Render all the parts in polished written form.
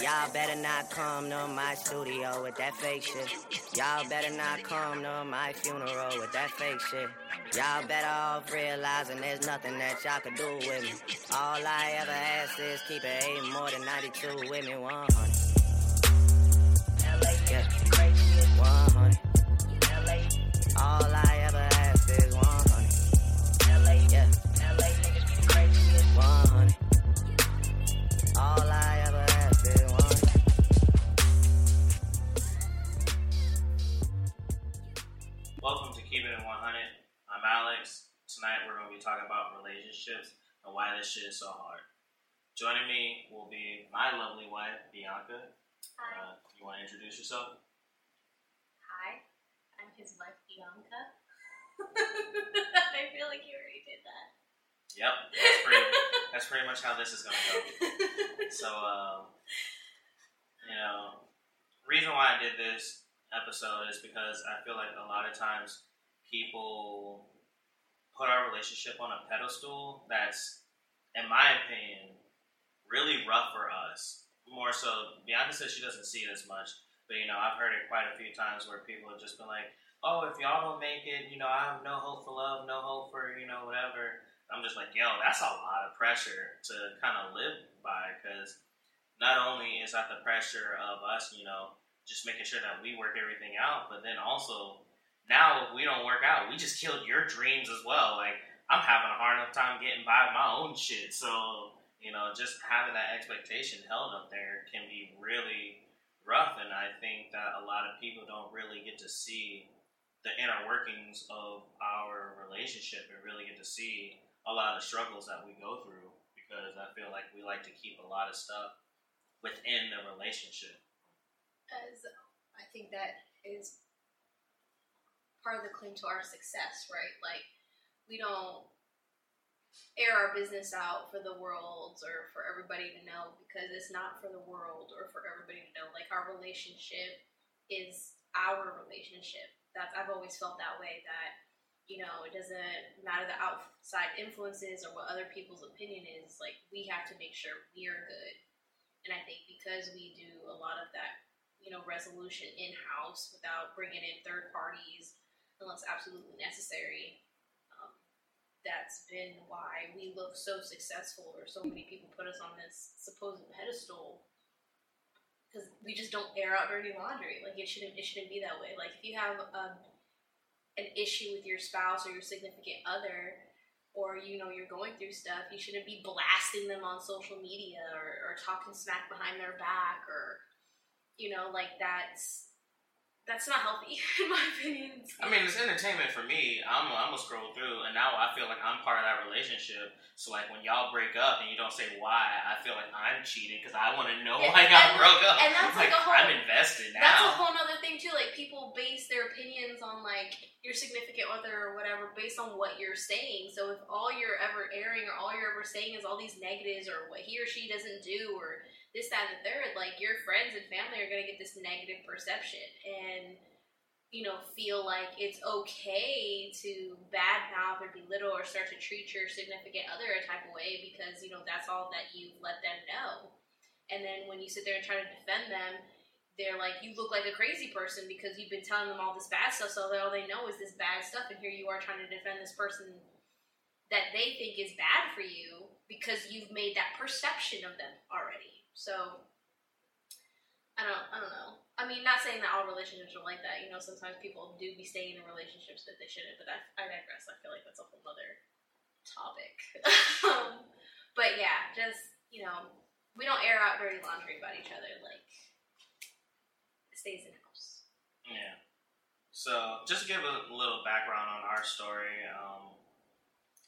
Y'all better not come to my studio with that fake shit. Y'all better not come to my funeral with that fake shit. Y'all better off realizing there's nothing that y'all could do with me. All I ever ask is keep it 8 more than 92 with me, 100. Yeah, 100. All I ever ask is 100. Yeah, 100. All I ever ask is 100. Welcome to Keep It in 100. I'm Alex. Tonight we're going to be talking about relationships and why this shit is so hard. Joining me will be my lovely wife, Bianca. Hi. You want to introduce yourself? Hi, I'm his wife, Bianca. I feel like you already did that. Yep, that's pretty much how this is going to go. So, you know, reason why I did this episode is because I feel like a lot of times people put our relationship on a pedestal that's, in my opinion, really rough for us. More so, Bianca says she doesn't see it as much, but, you know, I've heard it quite a few times where people have just been like, oh, if y'all don't make it, you know, I have no hope for love, no hope for, you know, whatever. I'm just like, yo, that's a lot of pressure to kind of live by, because not only is that the pressure of us, you know, just making sure that we work everything out, but then also, now if we don't work out, we just killed your dreams as well. Like, I'm having a hard enough time getting by my own shit, so... You know, just having that expectation held up there can be really rough, and I think that a lot of people don't really get to see the inner workings of our relationship and really get to see a lot of the struggles that we go through, because I feel like we like to keep a lot of stuff within the relationship. As I think that is part of the claim to our success, right? Like, we don't air our business out for the world or for everybody to know, because it's not for the world or for everybody to know. Like, our relationship is our relationship. That's, I've always felt that way, that, you know, it doesn't matter the outside influences or what other people's opinion is. Like, we have to make sure we're good. And I think because we do a lot of that, you know, resolution in-house without bringing in third parties unless absolutely necessary, that's been why we look so successful, or so many people put us on this supposed pedestal, because we just don't air out dirty laundry. Like, it shouldn't be that way. Like, if you have an issue with your spouse or your significant other, or, you know, you're going through stuff, you shouldn't be blasting them on social media or talking smack behind their back, or, you know, like, that's not healthy, in my opinion. I mean, it's entertainment for me. I'm going to scroll through, and now I feel like I'm part of that relationship. So, like, when y'all break up and you don't say why, I feel like I'm cheating because I want to know why y'all broke up. And that's like a whole... I'm invested now. That's a whole other thing, too. Like, people base their opinions on, like, your significant other or whatever based on what you're saying. So, if all you're ever airing or all you're ever saying is all these negatives or what he or she doesn't do or... this, that, and the third, like, your friends and family are going to get this negative perception and, you know, feel like it's okay to badmouth or belittle or start to treat your significant other a type of way because, you know, that's all that you let them know. And then when you sit there and try to defend them, they're like, you look like a crazy person because you've been telling them all this bad stuff, so all they know is this bad stuff, and here you are trying to defend this person that they think is bad for you because you've made that perception of them already. So, I don't know. I mean, not saying that all relationships are like that. You know, sometimes people do be staying in relationships that they shouldn't, but I digress. I feel like that's a whole other topic. But yeah, just, you know, we don't air out dirty laundry about each other. Like, it stays in-house. Yeah. So, just to give a little background on our story,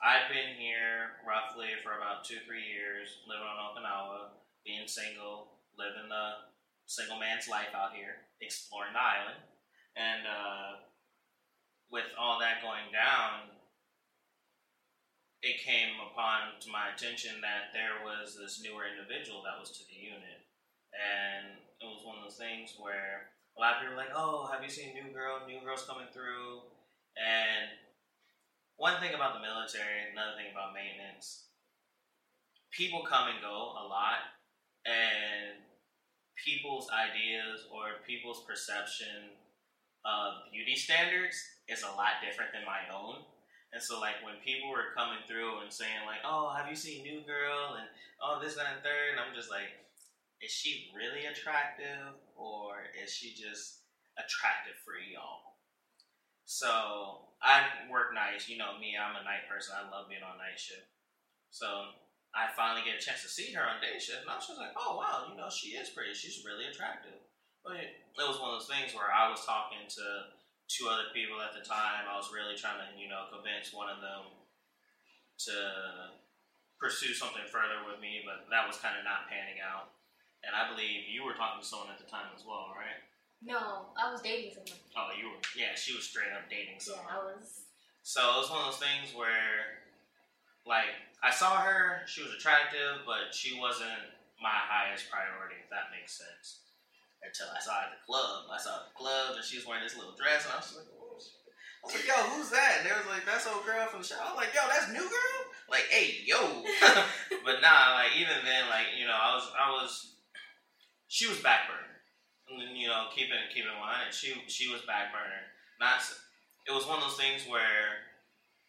I've been here roughly for about 2-3 years, living on Okinawa. Being single, living the single man's life out here, exploring the island. And with all that going down, it came upon to my attention that there was this newer individual that was to the unit. And it was one of those things where a lot of people were like, oh, have you seen New Girl's coming through? And one thing about the military, another thing about maintenance, people come and go a lot. And people's ideas or people's perception of beauty standards is a lot different than my own. And so, like, when people were coming through and saying, like, oh, have you seen New Girl? And, oh, this, that, and third. And I'm just like, is she really attractive? Or is she just attractive for y'all? So, I work nights. You know me, I'm a night person. I love being on night shift. So, I finally get a chance to see her on day shift. And I was just like, oh, wow, you know, she is pretty. She's really attractive. But it was one of those things where I was talking to two other people at the time. I was really trying to, you know, convince one of them to pursue something further with me, but that was kind of not panning out. And I believe you were talking to someone at the time as well, right? No, I was dating someone. Oh, you were? Yeah, she was straight up dating someone. Yeah, I was. So it was one of those things where, like, I saw her, she was attractive, but she wasn't my highest priority, if that makes sense. Until I saw her at the club. I saw her at the club, and she was wearing this little dress, and I was like, whoa. I was like, yo, who's that? And they was like, that's old girl from the show. I was like, yo, that's New Girl? Like, hey, yo. But nah, like, even then, like, you know, I was, she was back burner. And then, you know, keep it in mind, she was back burner. It was one of those things where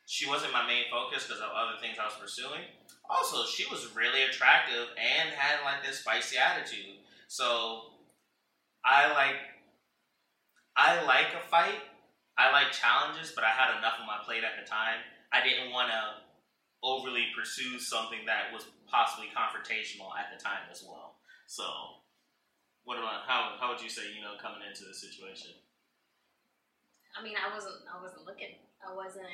she wasn't my main focus because of other things I was pursuing. Also, she was really attractive and had, like, this spicy attitude. So, I like a fight. I like challenges, but I had enough on my plate at the time. I didn't want to overly pursue something that was possibly confrontational at the time as well. So, how would you say, you know, coming into this situation? I mean, I wasn't looking. I wasn't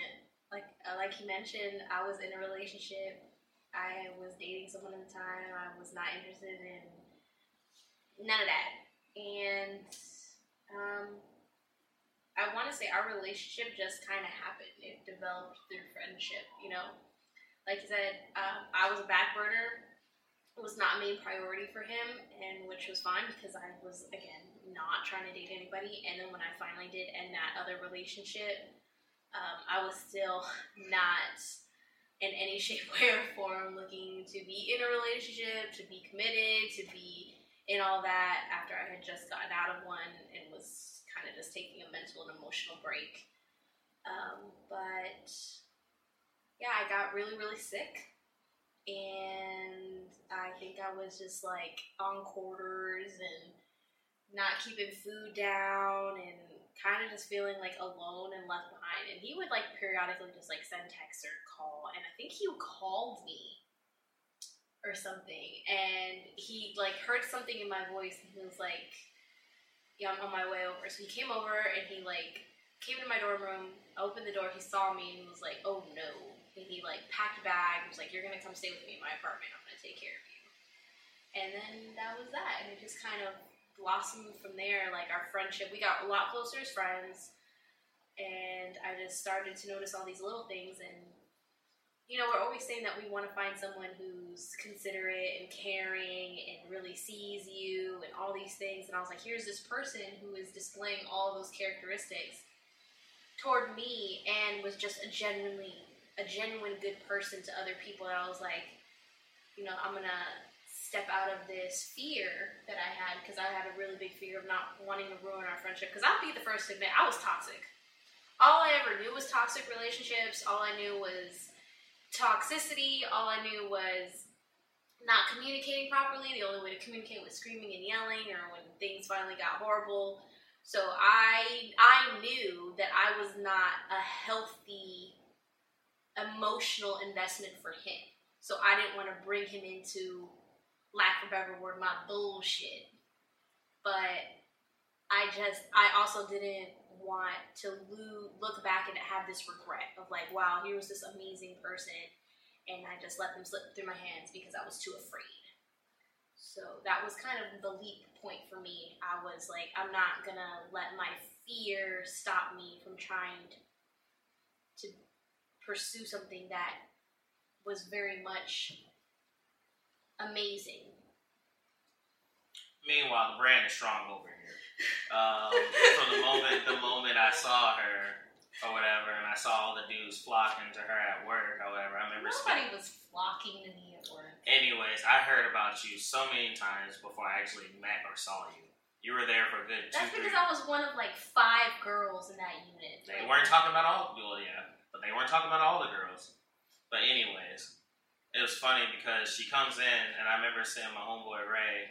like you mentioned. I was in a relationship. I was dating someone at the time. I was not interested in none of that. And I want to say our relationship just kind of happened. It developed through friendship, you know. Like you said, I was a back burner. It was not main priority for him, and which was fine because I was, again, not trying to date anybody. And then when I finally did end that other relationship, I was still not in any shape, way, or form looking to be in a relationship, to be committed, to be and all that after I had just gotten out of one and was kind of just taking a mental and emotional break. But yeah, I got really, really sick. And I think I was just like on quarters and not keeping food down and kind of just feeling like alone and left behind. And he would like periodically just like send text or call. And I think he called me or something, and he, like, heard something in my voice, and he was like, yeah, I'm on my way over. So he came over, and he, like, came to my dorm room, opened the door, he saw me, and was like, oh, no. And he, like, packed a bag, and was like, you're gonna come stay with me in my apartment, I'm gonna take care of you. And then that was that, and it just kind of blossomed from there, like, our friendship. We got a lot closer as friends, and I just started to notice all these little things, and you know, we're always saying that we want to find someone who's considerate and caring and really sees you and all these things. And I was like, here's this person who is displaying all those characteristics toward me and was just a genuine good person to other people. And I was like, you know, I'm going to step out of this fear that I had because I had a really big fear of not wanting to ruin our friendship. Because I'll be the first to admit, I was toxic. All I ever knew was toxic relationships. All I knew was toxicity. All I knew was not communicating properly. The only way to communicate was screaming and yelling, or when things finally got horrible. So I knew that I was not a healthy emotional investment for him. So I didn't want to bring him into, lack of a better word, my bullshit. But I also didn't want to look back and have this regret of like, wow, here was this amazing person and I just let them slip through my hands because I was too afraid. So that was kind of the leap point for me. I was like, I'm not gonna let my fear stop me from trying to pursue something that was very much amazing. Meanwhile, the brand is strong over here. From the moment I saw her, or whatever, and I saw all the dudes flocking to her at work or whatever. I remember nobody was flocking to me at work. Anyways, I heard about you so many times before I actually met or saw you. You were there for a good two, three. That's because I was one of like 5 girls in that unit. They weren't talking about all, well, yeah, but they weren't talking about all the girls. But anyways, it was funny because she comes in, and I remember seeing my homeboy Ray,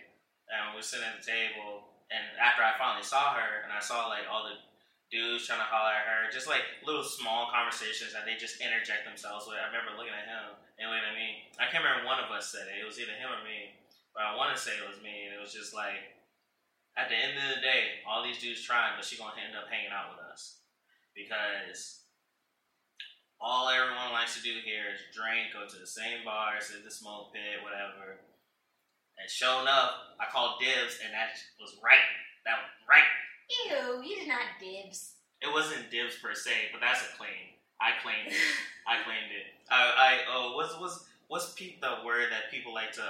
and we were sitting at the table. And after I finally saw her, and I saw, like, all the dudes trying to holler at her, just, like, little small conversations that they just interject themselves with. I remember looking at him and looking at me. I can't remember one of us said it. It was either him or me. But I want to say it was me. And it was just, like, at the end of the day, all these dudes trying, but she's going to end up hanging out with us. Because all everyone likes to do here is drink, go to the same bar, sit in the smoke pit, whatever. And sure enough, I called dibs, and that was right. That was right. Ew, you did not dibs. It wasn't dibs per se, but that's a claim. I claimed it. I claimed it. What's the word that people like to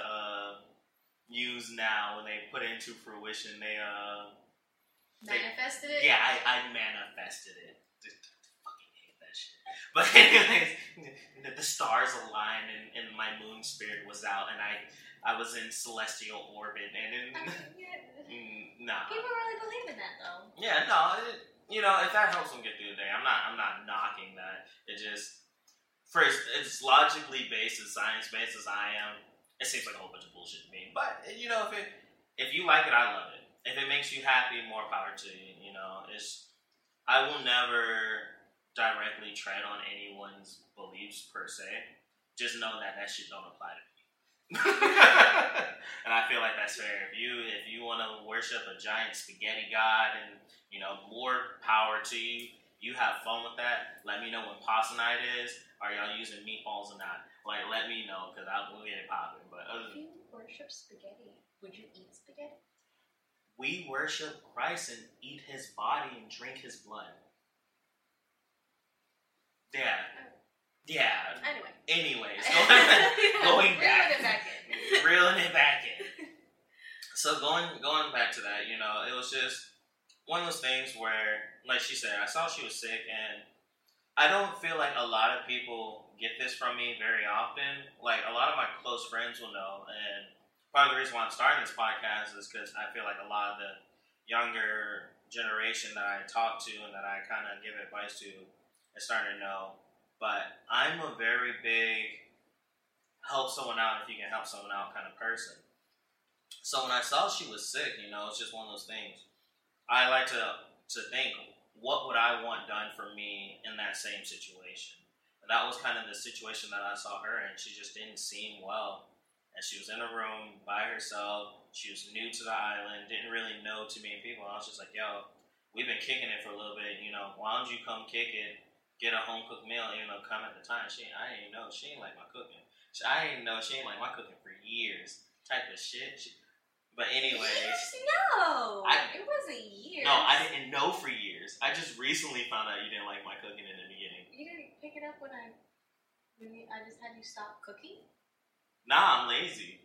use now when they put it into fruition? They manifested it. Yeah, I manifested it. But anyways, the stars aligned and my moon spirit was out and I was in celestial orbit and nah. People really believe in that though. Yeah, no, if that helps them get through the day, I'm not knocking that. It just first it's logically based and science based as I am. It seems like a whole bunch of bullshit to me, but if you like it, I love it. If it makes you happy, more power to you. I will never directly tread on anyone's beliefs per se. Just know that shit don't apply to me. And I feel like that's fair. If you want to worship a giant spaghetti god and more power to you, you have fun with that. Let me know when pasta night is. Are y'all using meatballs or not? Like, let me know because I'll get it popping. But if you worship spaghetti, would you eat spaghetti? We worship Christ and eat his body and drink his blood. Yeah. Anyways, going back. Reeling it back in. So going back to that, it was just one of those things where, like she said, I saw she was sick, and I don't feel like a lot of people get this from me very often. Like, a lot of my close friends will know, and part of the reason why I'm starting this podcast is because I feel like a lot of the younger generation that I talk to and that I kind of give advice to, it's starting to know, but I'm a very big help someone out if you can help someone out kind of person. So when I saw she was sick, it's just one of those things. I like to think, what would I want done for me in that same situation? And that was kind of the situation that I saw her in. She just didn't seem well. And she was in a room by herself. She was new to the island, didn't really know too many people. And I was just like, yo, we've been kicking it for a little bit, why don't you come kick it? Get a home cooked meal, come at the time. She ain't like my cooking for years. Type of shit. But anyways. Years? No. It wasn't years. No, I didn't know for years. I just recently found out you didn't like my cooking in the beginning. You didn't pick it up when I just had you stop cooking? Nah, I'm lazy.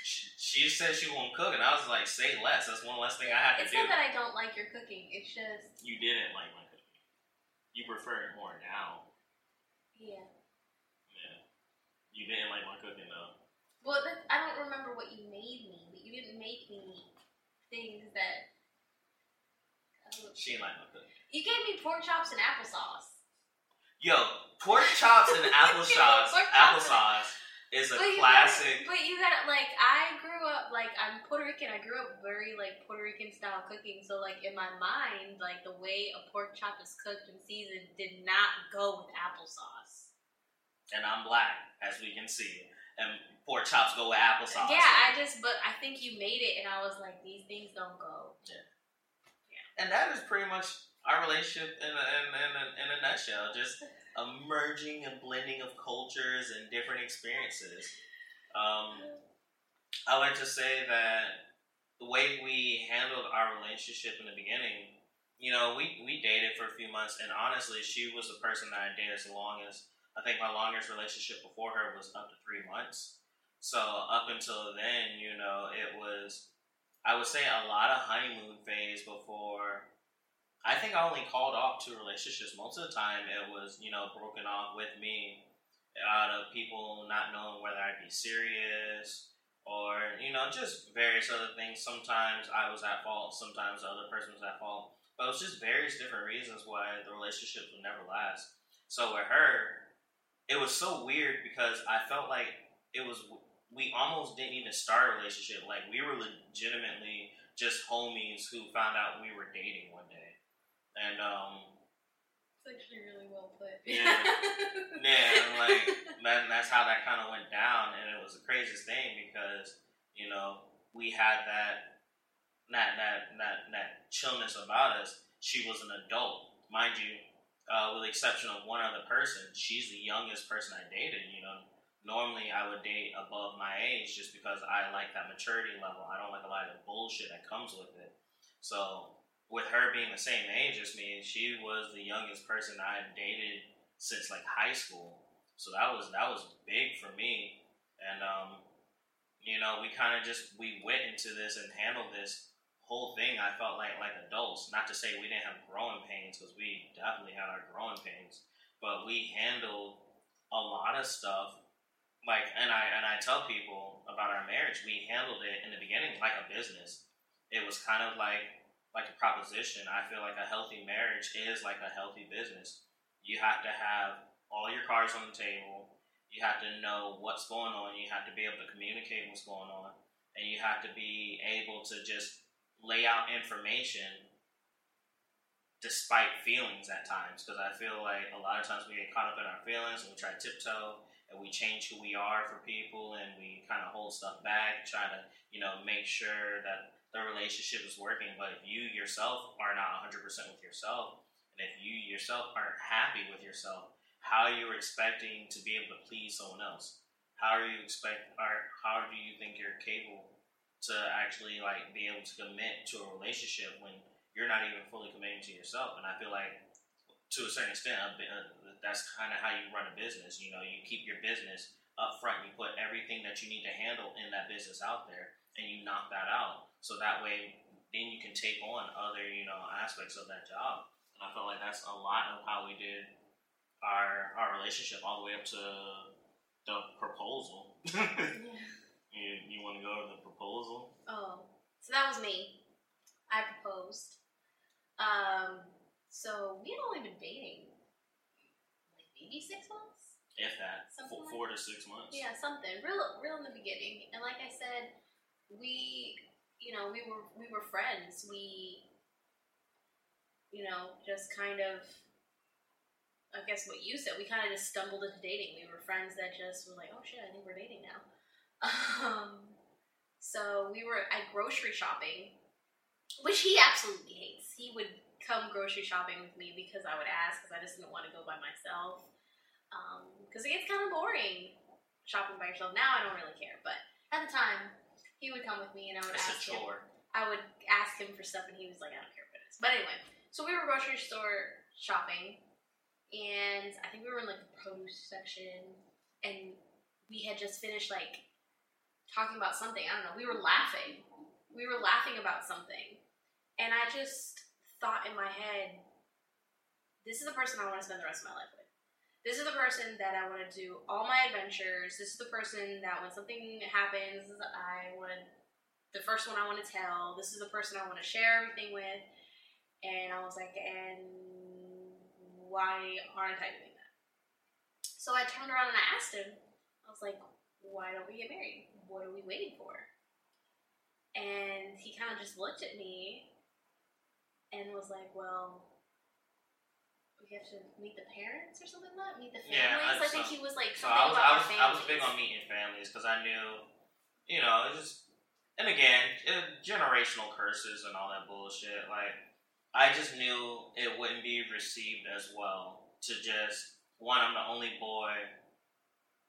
She said she won't cook, and I was like, say less. That's one less thing I have to do. It's not that I don't like your cooking. It's just... You didn't like my cooking. You prefer it more now. Yeah. You didn't like my cooking, though. Well, I don't remember what you made me, but you didn't make me things that... She didn't like my cooking. You gave me pork chops and applesauce. Yo, pork chops and applesauce. Applesauce is a classic. I grew up, I'm Puerto Rican. I grew up very, Puerto Rican-style cooking. So, in my mind, the way a pork chop is cooked and seasoned did not go with applesauce. And I'm black, as we can see. And pork chops go with applesauce. Yeah, but I think you made it, and I was like, these things don't go. Yeah. And that is pretty much our relationship in a nutshell. Just... a merging and blending of cultures and different experiences. I like to say that the way we handled our relationship in the beginning, we dated for a few months, and honestly, she was the person that I dated the longest. I think my longest relationship before her was up to 3 months. So up until then, it was, I would say, a lot of honeymoon phase before I think I only called off 2 relationships. Most of the time it was, you know, broken off with me out of people not knowing whether I'd be serious or, you know, just various other things. Sometimes I was at fault. Sometimes the other person was at fault. But it was just various different reasons why the relationship would never last. So with her, it was so weird because I felt like it was... we almost didn't even start a relationship. Like, we were legitimately just homies who found out we were dating one day. And, it's actually really well put. Yeah. Yeah, like, that's how that kind of went down. And it was the craziest thing because, you know, we had that chillness about us. She was an adult, mind you, with the exception of one other person. She's the youngest person I dated, you know. Normally, I would date above my age just because I like that maturity level. I don't like a lot of the bullshit that comes with it. So, with her being the same age as me, she was the youngest person I've dated since, like, high school. So, that was big for me. And, you know, we kind of just, we went into this and handled this whole thing, I felt like adults. Not to say we didn't have growing pains, because we definitely had our growing pains. But we handled a lot of stuff. Like, and I tell people about our marriage, we handled it in the beginning like a business. It was kind of like a proposition. I feel like a healthy marriage is like a healthy business. You have to have all your cards on the table. You have to know what's going on. You have to be able to communicate what's going on. And you have to be able to just lay out information despite feelings at times. Because I feel like a lot of times we get caught up in our feelings and we try to tiptoe. And we change who we are for people, and we kind of hold stuff back, try to, you know, make sure that the relationship is working. But if you yourself are not 100% with yourself, and if you yourself aren't happy with yourself, how are you expecting to be able to please someone else? How do you think you're capable to actually, like, be able to commit to a relationship when you're not even fully committing to yourself? And I feel like, to a certain extent, that's kind of how you run a business. You know, you keep your business up front. You put everything that you need to handle in that business out there, and you knock that out. So that way, then you can take on other, you know, aspects of that job. And I felt like that's a lot of how we did our relationship all the way up to the proposal. Yeah. You want to go to the proposal? Oh, so that was me. I proposed. So, we had only been dating, like, maybe 6 months? If that. Something like 4 to 6 months. Yeah, something. Real in the beginning. And like I said, we were friends. We, you know, just kind of, I guess what you said, we kind of just stumbled into dating. We were friends that just were like, oh shit, I think we're dating now. So, we were at grocery shopping, which he absolutely hates. He would come grocery shopping with me because I would ask, because I just didn't want to go by myself, because it gets kind of boring shopping by yourself. Now I don't really care, but at the time he would come with me and I would ask him. I would ask him for stuff and he was like, I don't care what it is. But anyway, so we were grocery store shopping and I think we were in like the produce section and we had just finished like talking about something. I don't know. We were laughing about something and I just thought in my head, this is the person I want to spend the rest of my life with. This is the person that I want to do all my adventures. This is the person that when something happens, the first one I want to tell. This is the person I want to share everything with. And I was like, and why aren't I doing that? So I turned around and I asked him, I was like, why don't we get married? What are we waiting for? And he kind of just looked at me and was like, well, we have to meet the parents or something like that? Meet the families? Yeah, I think he was like, I was big on meeting families because I knew, you know, it was just, and again, generational curses and all that bullshit. Like, I just knew it wouldn't be received as well to just, one, I'm the only boy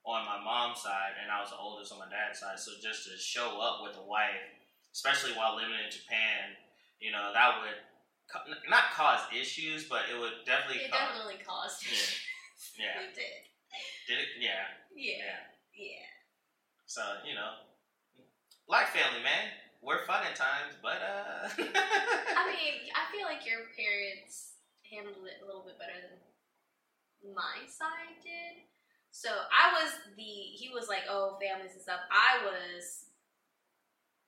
on my mom's side, and I was the oldest on my dad's side. So just to show up with a wife, especially while living in Japan, you know, that would not cause issues, but it would definitely. It definitely caused issues. Yeah. It did. Did it? Yeah. Yeah. Yeah. So you know, like family, man, we're fun at times, but I mean, I feel like your parents handled it a little bit better than my side did. So I was the, he was like, oh, families and stuff. I was,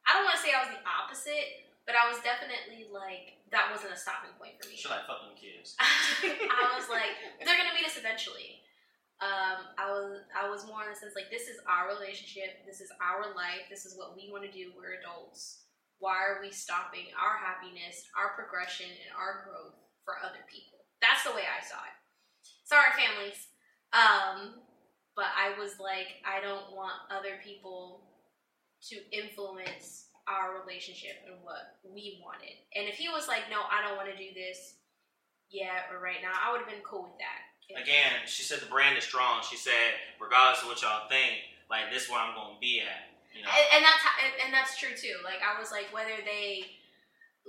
I don't want to say I was the opposite, but I was definitely like, that wasn't a stopping point for me. Should I fuck them kids? I was like, they're going to meet us eventually. I was more in the sense like, this is our relationship, this is our life, this is what we want to do, we're adults. Why are we stopping our happiness, our progression, and our growth for other people? That's the way I saw it. Sorry, families. But I was like, I don't want other people to influence our relationship and what we wanted. And if he was like, no, I don't want to do this, yeah, or right now, I would have been cool with that. Again, she said the brand is strong. She said, regardless of what y'all think, like, this is where I'm going to be at. You know? And that's true, too. Like, I was like, whether they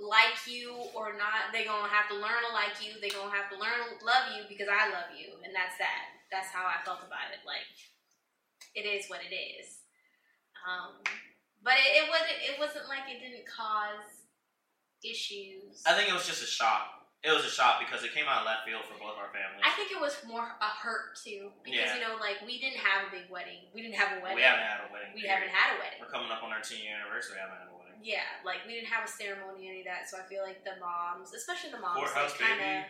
like you or not, they're going to have to learn to like you. They're going to have to learn to love you because I love you. And that's that. That's how I felt about it. Like, it is what it is. But it wasn't like it didn't cause issues. I think it was just a shock. It was a shock because it came out of left field for both our families. I think it was more a hurt, too. Because, you know, like, we didn't have a big wedding. We didn't have a wedding. We haven't had a wedding. We're coming up on our 10-year anniversary. I haven't had a wedding. Yeah. Like, we didn't have a ceremony, any of that. So I feel like the moms, especially the moms, like, kind of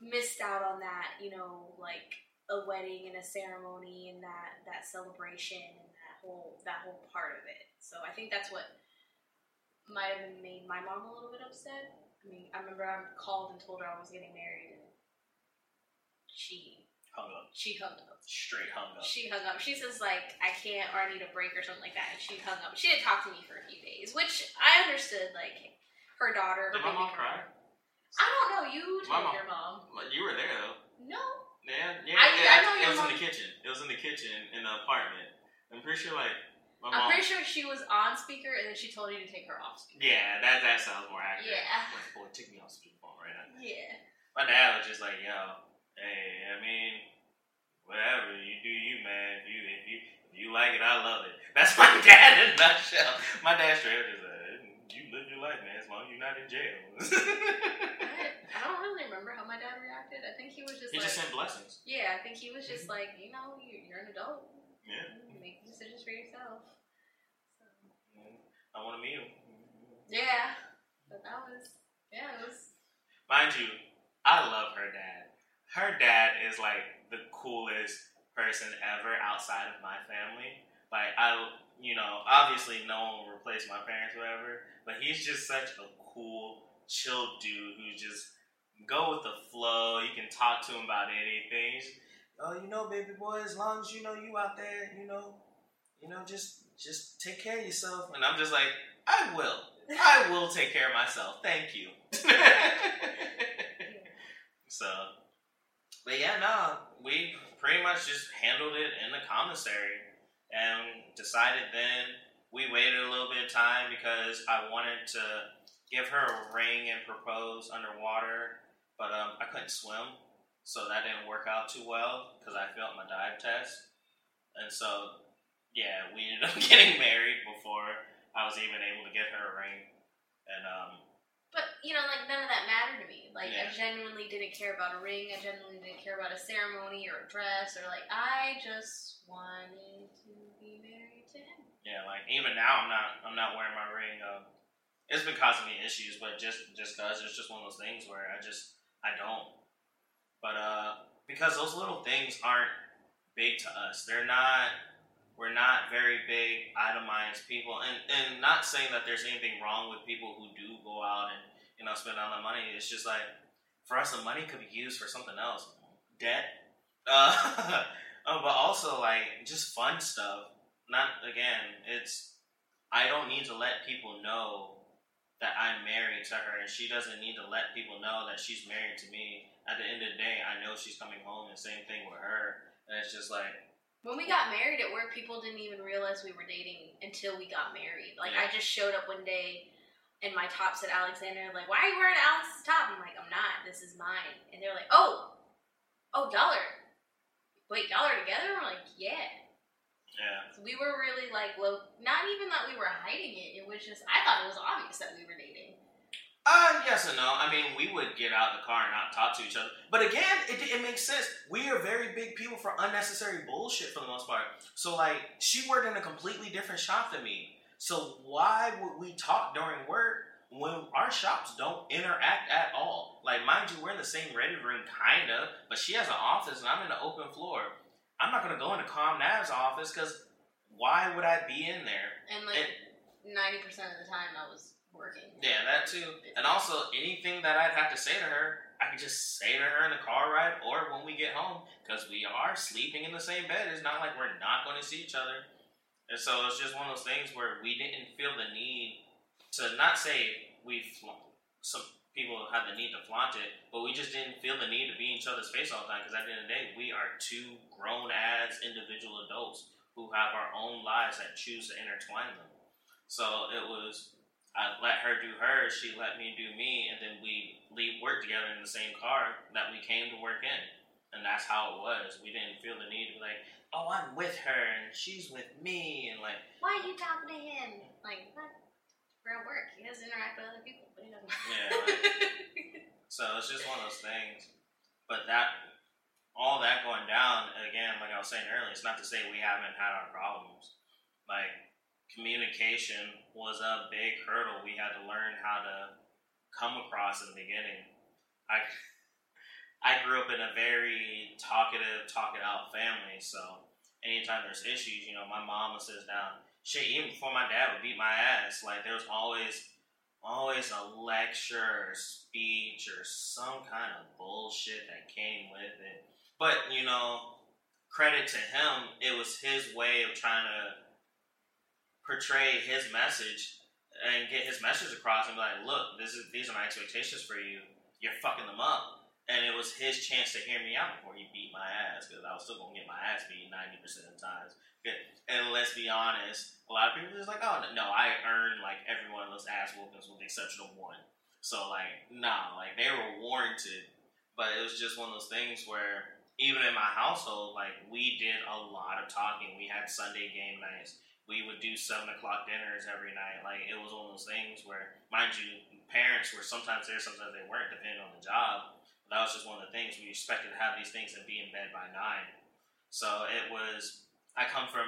missed out on that, you know, like, a wedding and a ceremony and that celebration and that whole part of it. So I think that's what might have made my mom a little bit upset. I mean, I remember I called and told her I was getting married, and she hung up. Straight hung up. She hung up. She says, like, I can't, or I need a break, or something like that, and she hung up. She didn't talk to me for a few days, which I understood, like, her daughter. Did my mom cry? I don't know. You told your mom. You were there, though. No. Yeah. I know your mom. It was in the kitchen. It was in the kitchen in the apartment. I'm pretty sure, like, I'm pretty sure she was on speaker, and then she told you to take her off speaker. Yeah, that sounds more accurate. Yeah. Like, boy, take me off speaker right now. Yeah. My dad was just like, yo, hey, I mean, whatever, you do you, man. If you like it, I love it. That's my dad in a nutshell. My dad straight up just like, you live your life, man, as long as you're not in jail. I don't really remember how my dad reacted. I think he was just he just sent blessings. Yeah, I think he was just like, you know, you're an adult. Yeah. Make decisions for yourself. So. I want a meal. Yeah. But it was. Mind you, I love her dad. Her dad is like the coolest person ever outside of my family. Like, obviously no one will replace my parents or whatever, but he's just such a cool, chill dude who just go with the flow. You can talk to him about anything. Oh, you know, baby boy, as long as you know you out there, you know, just take care of yourself. And I'm just like, I will take care of myself. Thank you. So, but yeah, no, we pretty much just handled it in the commissary and decided then we waited a little bit of time because I wanted to give her a ring and propose underwater, but I couldn't swim. So that didn't work out too well because I failed my dive test. And so, yeah, we ended up getting married before I was even able to get her a ring. And but, you know, like, none of that mattered to me. Like, yeah. I genuinely didn't care about a ring. I genuinely didn't care about a ceremony or a dress. Or, like, I just wanted to be married to him. Yeah, like, even now I'm not wearing my ring. It's been causing me issues, but just because it's just one of those things where I don't. But because those little things aren't big to us. We're not very big, itemized people. And not saying that there's anything wrong with people who do go out and, you know, spend all their money. It's just like, for us, the money could be used for something else. Debt. But also, like, just fun stuff. I don't need to let people know that I'm married to her, and she doesn't need to let people know that she's married to me. At the end of the day, I know she's coming home, and same thing with her. And it's just like, when we got married at work, people didn't even realize we were dating until we got married. Like, yeah. I just showed up one day, and my top said Alexander. Like, why are you wearing Alex's top? I'm like, I'm not. This is mine. And they're like, oh, y'all are. Wait, y'all are together? I'm like, yeah. Yeah. So we were really like low, not even that we were hiding it. It was just, I thought it was obvious that we were dating. Yeah, yes and no. I mean, we would get out of the car and not talk to each other. But again, it makes sense. We are very big people for unnecessary bullshit for the most part. So, like, she worked in a completely different shop than me. So why would we talk during work when our shops don't interact at all? Like, mind you, we're in the same Reddit room, kind of. But she has an office, and I'm in the open floor. I'm not going to go into ComNav's office, because why would I be in there? And, like, 90% of the time I was working. Yeah, that too. And also, anything that I'd have to say to her, I could just say to her in the car ride or when we get home, because we are sleeping in the same bed. It's not like we're not going to see each other. And so it's just one of those things where we didn't feel the need to not say we flaunt. Some people had the need to flaunt it, but we just didn't feel the need to be in each other's face all the time, because at the end of the day, we are two grown-ass individual adults who have our own lives that choose to intertwine them. So it was, I let her do her, she let me do me, and then we leave work together in the same car that we came to work in. And that's how it was. We didn't feel the need to be like, oh, I'm with her, and she's with me, and like... Why are you talking to him? Like, what? We're at work. He doesn't interact with other people, but he doesn't. Yeah, right. So it's just one of those things. But that, all that going down, again, like I was saying earlier, it's not to say we haven't had our problems. Like, communication was a big hurdle we had to learn how to come across in the beginning. I grew up in a very talkative, talk-it-out family, so anytime there's issues, you know, my mom would sit us down. Shit, even before my dad would beat my ass, like, there was always a lecture or speech or some kind of bullshit that came with it. But, you know, credit to him, it was his way of trying to portray his message and get his message across and be like, look, these are my expectations for you. You're fucking them up. And it was his chance to hear me out before he beat my ass, because I was still going to get my ass beat 90% of the times. And let's be honest, a lot of people are just like, oh, no, I earned, like, every one of those ass whoopings with the exception of one. So, like, nah, like, they were warranted. But it was just one of those things where, even in my household, like, we did a lot of talking. We had Sunday game nights. We would do 7 o'clock dinners every night. Like, it was one of those things where, mind you, parents were sometimes there, sometimes they weren't, depending on the job. That was just one of the things. We expected to have these things and be in bed by 9. So it was, I came from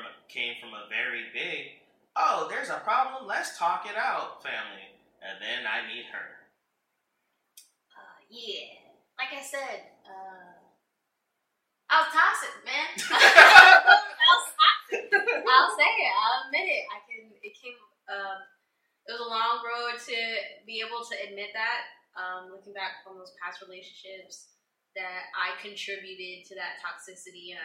a very big, oh, there's a problem, let's talk it out family. And then I meet her. Yeah. Like I said, I was toxic, man. I was toxic. I'll say it. I'll admit it. It was a long road to be able to admit that. Looking back on those past relationships, that I contributed to that toxicity, and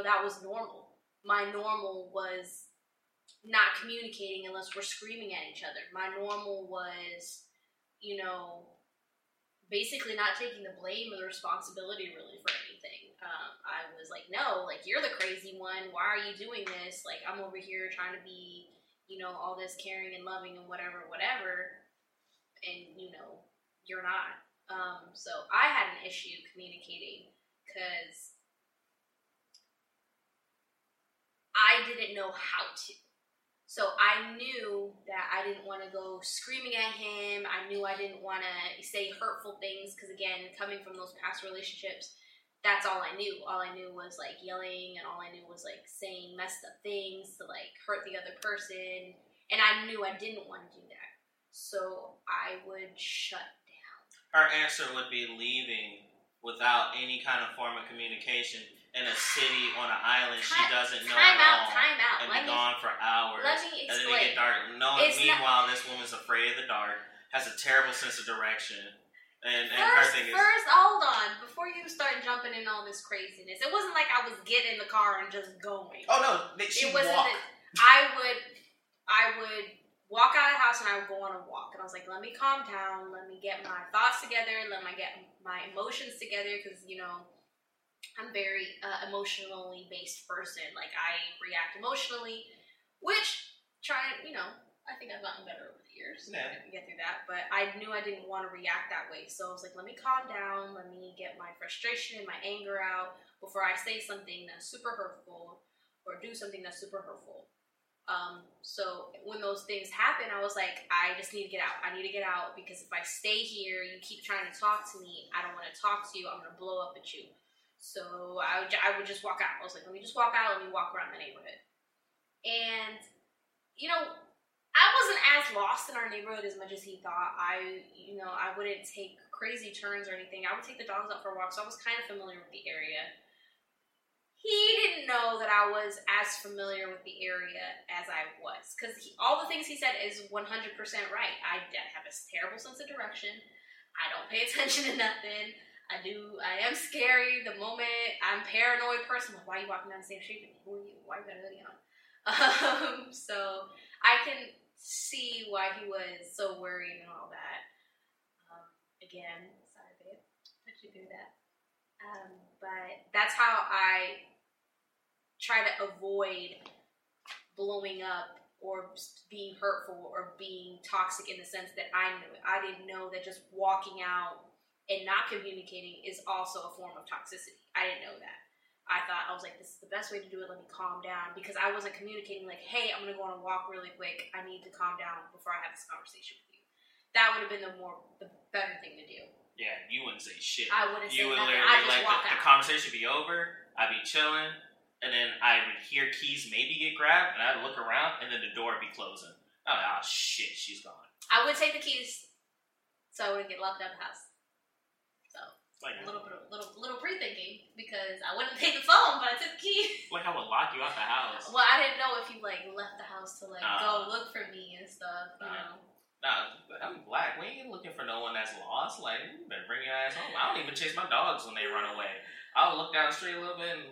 that was normal. My normal was not communicating unless we're screaming at each other. My normal was, basically not taking the blame or the responsibility really for anything. I was like, no, like, you're the crazy one. Why are you doing this? Like, I'm over here trying to be, all this caring and loving and whatever. And, you're not. So I had an issue communicating because I didn't know how to. So I knew that I didn't want to go screaming at him. I knew I didn't want to say hurtful things because, again, coming from those past relationships, that's all I knew. All I knew was, like, yelling, and all I knew was, like, saying messed up things to, like, hurt the other person. And I knew I didn't want to do that. So I would shut down. Her answer would be leaving without any kind of form of communication in a city on an island she doesn't know at all. Time out. And be gone for hours. Let me explain. And then it get dark. Meanwhile, this woman's afraid of the dark, has a terrible sense of direction. First, hold on. Before you start jumping in all this craziness, it wasn't like I was getting in the car and just going. Oh, no. She wasn't. I would walk out of the house and I would go on a walk. And I was like, let me calm down. Let me get my thoughts together. Let me get my emotions together. Because, I'm very emotionally based person. Like, I react emotionally, which I think I've gotten better over the years. So yeah. I can get through that. But I knew I didn't want to react that way. So I was like, let me calm down. Let me get my frustration and my anger out before I say something that's super hurtful or do something that's super hurtful. So when those things happened, I was like, I just need to get out. I need to get out, because if I stay here, you keep trying to talk to me. I don't want to talk to you. I'm going to blow up at you. So I would just walk out. I was like, let me just walk out. Let me walk around the neighborhood. And, you know, I wasn't as lost in our neighborhood as much as he thought. I wouldn't take crazy turns or anything. I would take the dogs out for a walk, so I was kind of familiar with the area. He didn't know that I was as familiar with the area as I was, because all the things he said is 100% right. I have a terrible sense of direction. I don't pay attention to nothing. I am scary the moment. I'm a paranoid person. Like, why are you walking down the same street with me? Who are you? Why you got a hoodie on? So I can see why he was so worried and all that. Again, sorry, babe, I should do that. But that's how I try to avoid blowing up or being hurtful or being toxic, in the sense that I didn't know that just walking out and not communicating is also a form of toxicity. I didn't know that. I was like, this is the best way to do it. Let me calm down, because I wasn't communicating like, hey, I'm going to go on a walk really quick. I need to calm down before I have this conversation with you. That would have been the better thing to do. Yeah, you wouldn't say shit. I wouldn't say nothing. I just walk out. The conversation would be over. I'd be chilling, and then I would hear keys maybe get grabbed, and I'd look around, and then the door would be closing. I'm like, oh shit, she's gone. I would take the keys, so I wouldn't get locked out of the house. Like, a little pre-thinking, because I wouldn't take the phone, but I took the key. Like, I would lock you out the house. Well, I didn't know if you, like, left the house to, like, go look for me and stuff, you know. Nah, I'm black. We ain't looking for no one that's lost. Like, you better bring your ass home. I don't even chase my dogs when they run away. I'll look down the street a little bit, and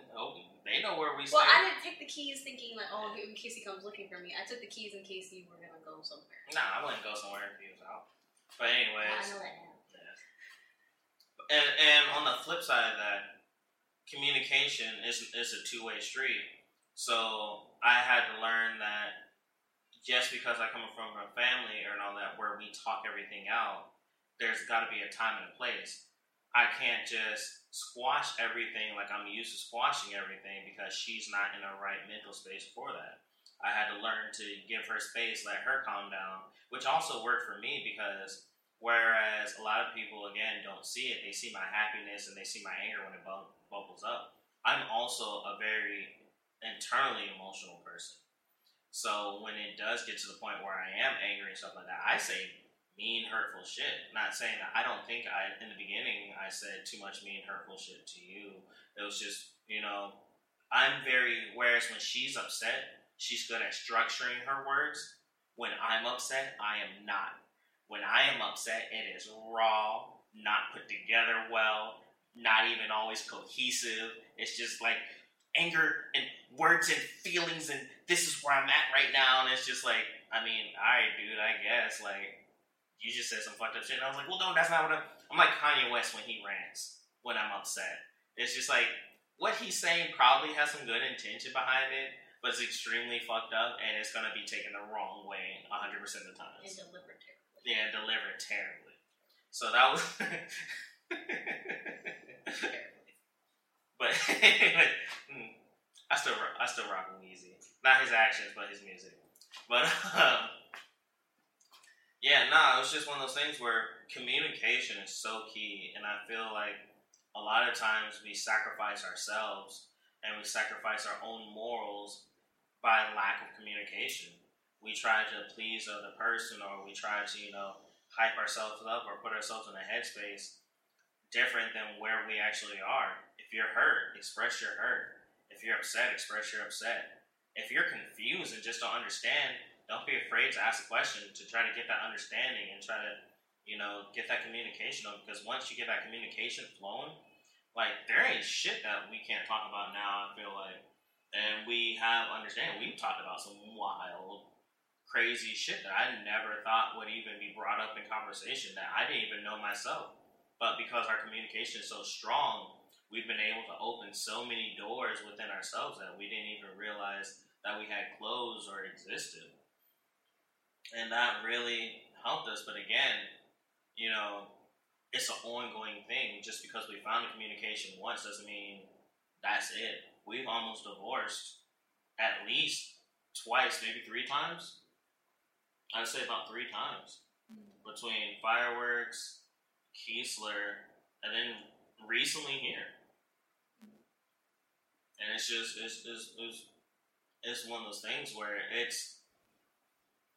they know where we stay. Well, I didn't take the keys thinking, like, oh, in case he comes looking for me. I took the keys in case you were going to go somewhere. Nah, I wouldn't go somewhere if he was out. But anyways. I know that now. And on the flip side of that, communication is a two-way street. So I had to learn that just because I come from a family and all that where we talk everything out, there's got to be a time and a place. I can't just squash everything like I'm used to squashing everything, because she's not in the right mental space for that. I had to learn to give her space, let her calm down, which also worked for me, because... Whereas a lot of people, again, don't see it. They see my happiness and they see my anger when it bubbles up. I'm also a very internally emotional person. So when it does get to the point where I am angry and stuff like that, I say mean, hurtful shit. Not saying that I don't think I, in the beginning, I said too much mean, hurtful shit to you. It was just, you know, whereas when she's upset, she's good at structuring her words. When I'm upset, I am not. When I am upset, it is raw, not put together well, not even always cohesive. It's just like anger and words and feelings, and this is where I'm at right now. And it's just like, I mean, all right, dude, I guess. Like, you just said some fucked up shit. And I was like, well, no, that's not what I'm like Kanye West when he rants, when I'm upset. It's just like, what he's saying probably has some good intention behind it, but it's extremely fucked up, and it's going to be taken the wrong way 100% of the time. And deliberate. Yeah, delivered terribly. So that was... terribly. But I still rock with Yeezy. Not his actions, but his music. But, it was just one of those things where communication is so key, and I feel like a lot of times we sacrifice ourselves and we sacrifice our own morals by lack of communication. We try to please the other person, or we try to, you know, hype ourselves up or put ourselves in a headspace different than where we actually are. If you're hurt, express your hurt. If you're upset, express your upset. If you're confused and just don't understand, don't be afraid to ask a question to try to get that understanding and try to, you know, get that communication up. Because once you get that communication flowing, like, there ain't shit that we can't talk about now, I feel like. And we have understanding. We've talked about some wild crazy shit that I never thought would even be brought up in conversation, that I didn't even know myself. But because our communication is so strong, we've been able to open so many doors within ourselves that we didn't even realize that we had closed or existed. And that really helped us. But again, you know, it's an ongoing thing. Just because we found the communication once doesn't mean that's it. We've almost divorced at least twice, maybe three times. I'd say about three times. Between fireworks, Keesler, and then recently here. And it's just, it's one of those things where it's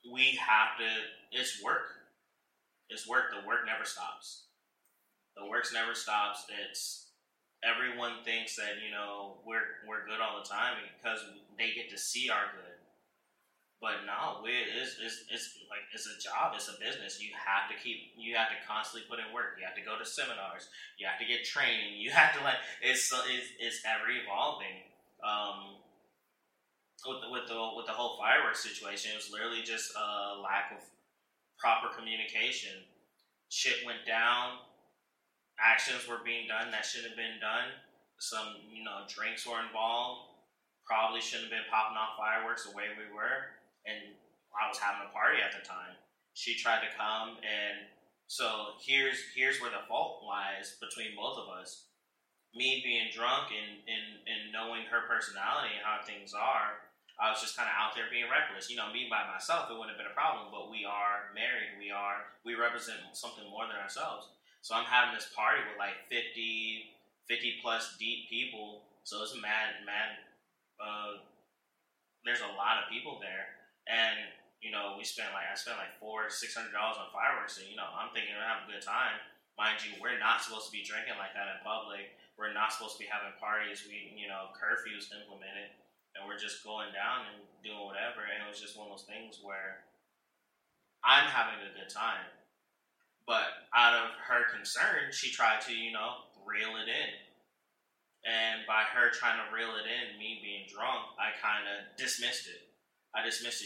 work. It's work. The work never stops. The work never stops. It's, everyone thinks that, you know, we're good all the time because they get to see our good. But no, it's a job, it's a business. You have to constantly put in work. You have to go to seminars. You have to get training. You have to it's ever evolving. With the whole fireworks situation, it was literally just a lack of proper communication. Shit went down. Actions were being done that shouldn't have been done. Some, drinks were involved. Probably shouldn't have been popping off fireworks the way we were. And I was having a party at the time. She tried to come, and so here's where the fault lies between both of us. Me being drunk and knowing her personality and how things are, I was just kind of out there being reckless. Me by myself, it wouldn't have been a problem, but we are married. We represent something more than ourselves. So I'm having this party with like 50 plus deep people. So it's a mad. There's a lot of people there, and I spent like $400-$600 on fireworks, and I'm thinking I'm having a good time. Mind you, we're not supposed to be drinking like that in public. We're not supposed to be having parties. We curfews implemented, and we're just going down and doing whatever. And it was just one of those things where I'm having a good time, but out of her concern, she tried to reel it in. And by her trying to reel it in, me being drunk, I kind of dismissed it.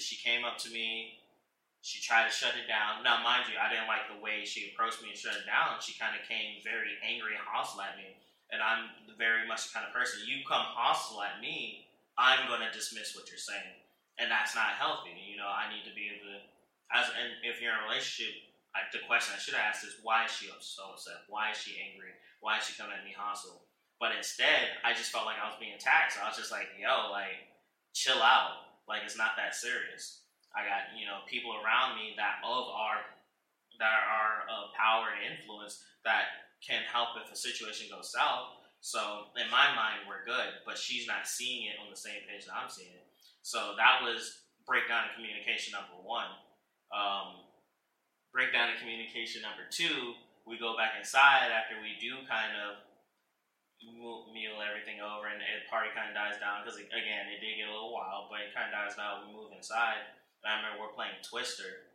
She came up to me. She tried to shut it down. Now, mind you, I didn't like the way she approached me and shut it down. She kind of came very angry and hostile at me. And I'm very much the kind of person, you come hostile at me, I'm going to dismiss what you're saying. And that's not healthy. I need to be able to, and if you're in a relationship, like the question I should have asked is, why is she so upset? Why is she angry? Why is she coming at me hostile? But instead, I just felt like I was being attacked. So I was just like, yo, like, chill out. Like, it's not that serious. I got, people around me that are of power and influence that can help if a situation goes south. So in my mind, we're good. But she's not seeing it on the same page that I'm seeing it. So that was breakdown of communication number one. Breakdown of communication number two, we go back inside after we do kind of meal everything over, and the party kind of dies down because, again, it did get a little wild, but it kind of dies down. We move inside, and I remember we're playing Twister,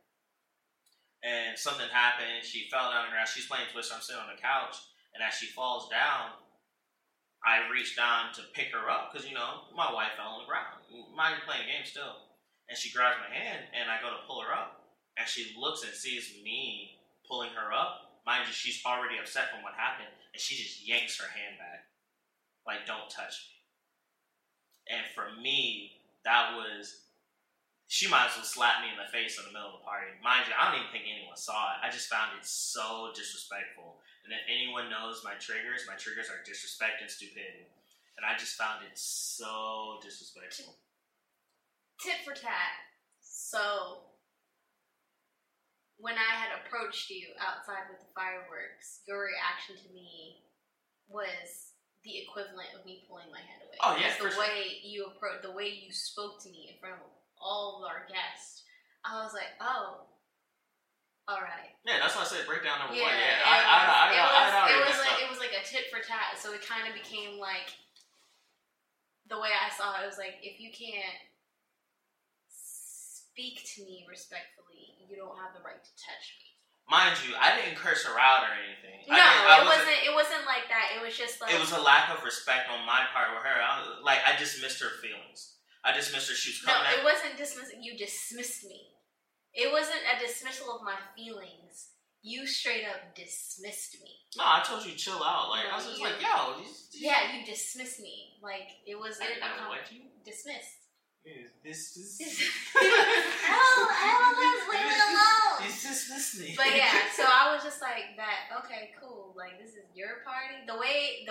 and something happened. She fell down on the ground. She's playing Twister. I'm sitting on the couch, and as she falls down, I reach down to pick her up because, my wife fell on the ground. Mind playing games still. And she grabs my hand, and I go to pull her up, and she looks and sees me pulling her up. Mind you, she's already upset from what happened, and she just yanks her hand back. Like, don't touch me. And for me, that was, she might as well slap me in the face in the middle of the party. Mind you, I don't even think anyone saw it. I just found it so disrespectful. And if anyone knows my triggers are disrespect and stupidity. And I just found it so disrespectful. Tit for tat. So when I had approached you outside with the fireworks, your reaction to me was the equivalent of me pulling my hand away. Oh, yes, for sure. The way you spoke to me in front of all of our guests, I was like, oh, all right. Yeah, that's why I said breakdown number one. Yeah, it was like a tit for tat, so it kind of became like, the way I saw it, it was like, if you can't speak to me respectfully, you don't have the right to touch me. Mind you, I didn't curse her out or anything. No, it wasn't like that. It was just like, it was a lack of respect on my part with her. I dismissed her feelings. I dismissed her. She was coming at me. No, it wasn't dismissing. You dismissed me. It wasn't a dismissal of my feelings. You straight up dismissed me. No, I told you chill out. Like, no, I was just like, yo. Yeah, you dismissed me. Like, it wasn't. I didn't know what you dismissed. Leave it alone. It's just listening. But yeah, so I was just like that. Okay, cool. Like, this is your party. The way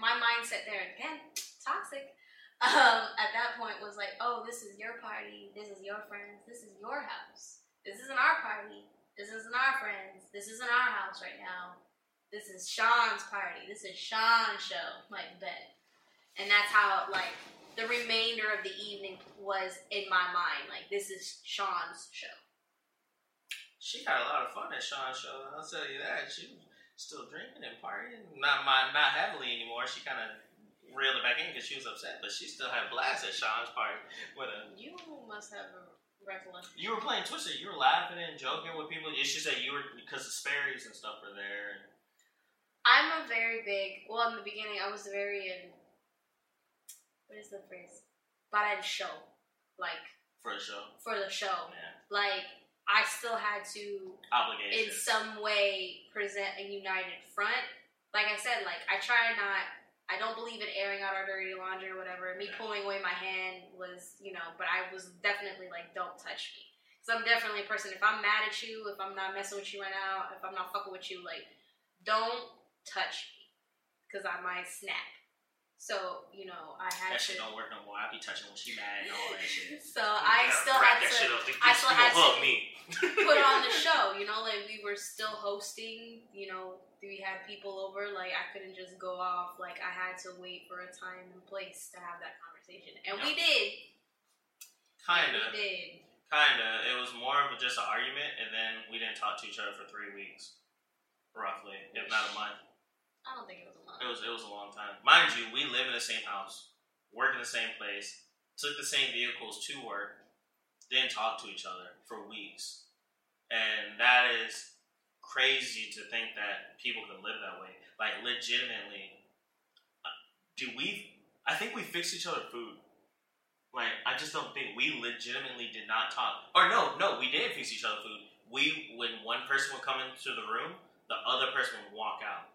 my mindset there, again, toxic. at that point was like, oh, this is your party, this is your friends, this is your house. This isn't our party, this isn't our friends, this isn't our house right now. This is Sean's party, this is Sean's show, like, bet. And that's how, like, the remainder of the evening was in my mind. Like, this is Sean's show. She had a lot of fun at Sean's show, I'll tell you that. She was still drinking and partying. Not heavily anymore, she kind of reeled it back in because she was upset, but she still had a blast at Sean's party. You must have a recollection. You were playing Twister. You were laughing and joking with people. She said you were, because the Sperry's and stuff were there. I'm a very big, well, in the beginning, I was very, what is the phrase? Para el show. Like. For the show. For the show. Yeah. Like, I still had to. Obligation. In some way, present a united front. Like I said, like, I don't believe in airing out our dirty laundry or whatever. Me pulling away my hand was, but I was definitely like, don't touch me. Because I'm definitely a person, if I'm mad at you, if I'm not messing with you right now, if I'm not fucking with you, like, don't touch me. Because I might snap. So, I had to. That shit don't work no more. I be touching when she mad and all that shit. So I still had to put on the show, like we were still hosting, we had people over, like, I couldn't just go off, like, I had to wait for a time and place to have that conversation, and we did. Kinda. It was more of just an argument, and then we didn't talk to each other for 3 weeks, roughly, if not a month. I don't think it was a month. It was a long time. Mind you, we live in the same house, work in the same place, took the same vehicles to work, didn't talk to each other for weeks, and that is crazy to think that people can live that way. Like, legitimately, I think we fixed each other food. Like, I just don't think we legitimately did not talk. Or no, we did fix each other food. When one person would come into the room, the other person would walk out.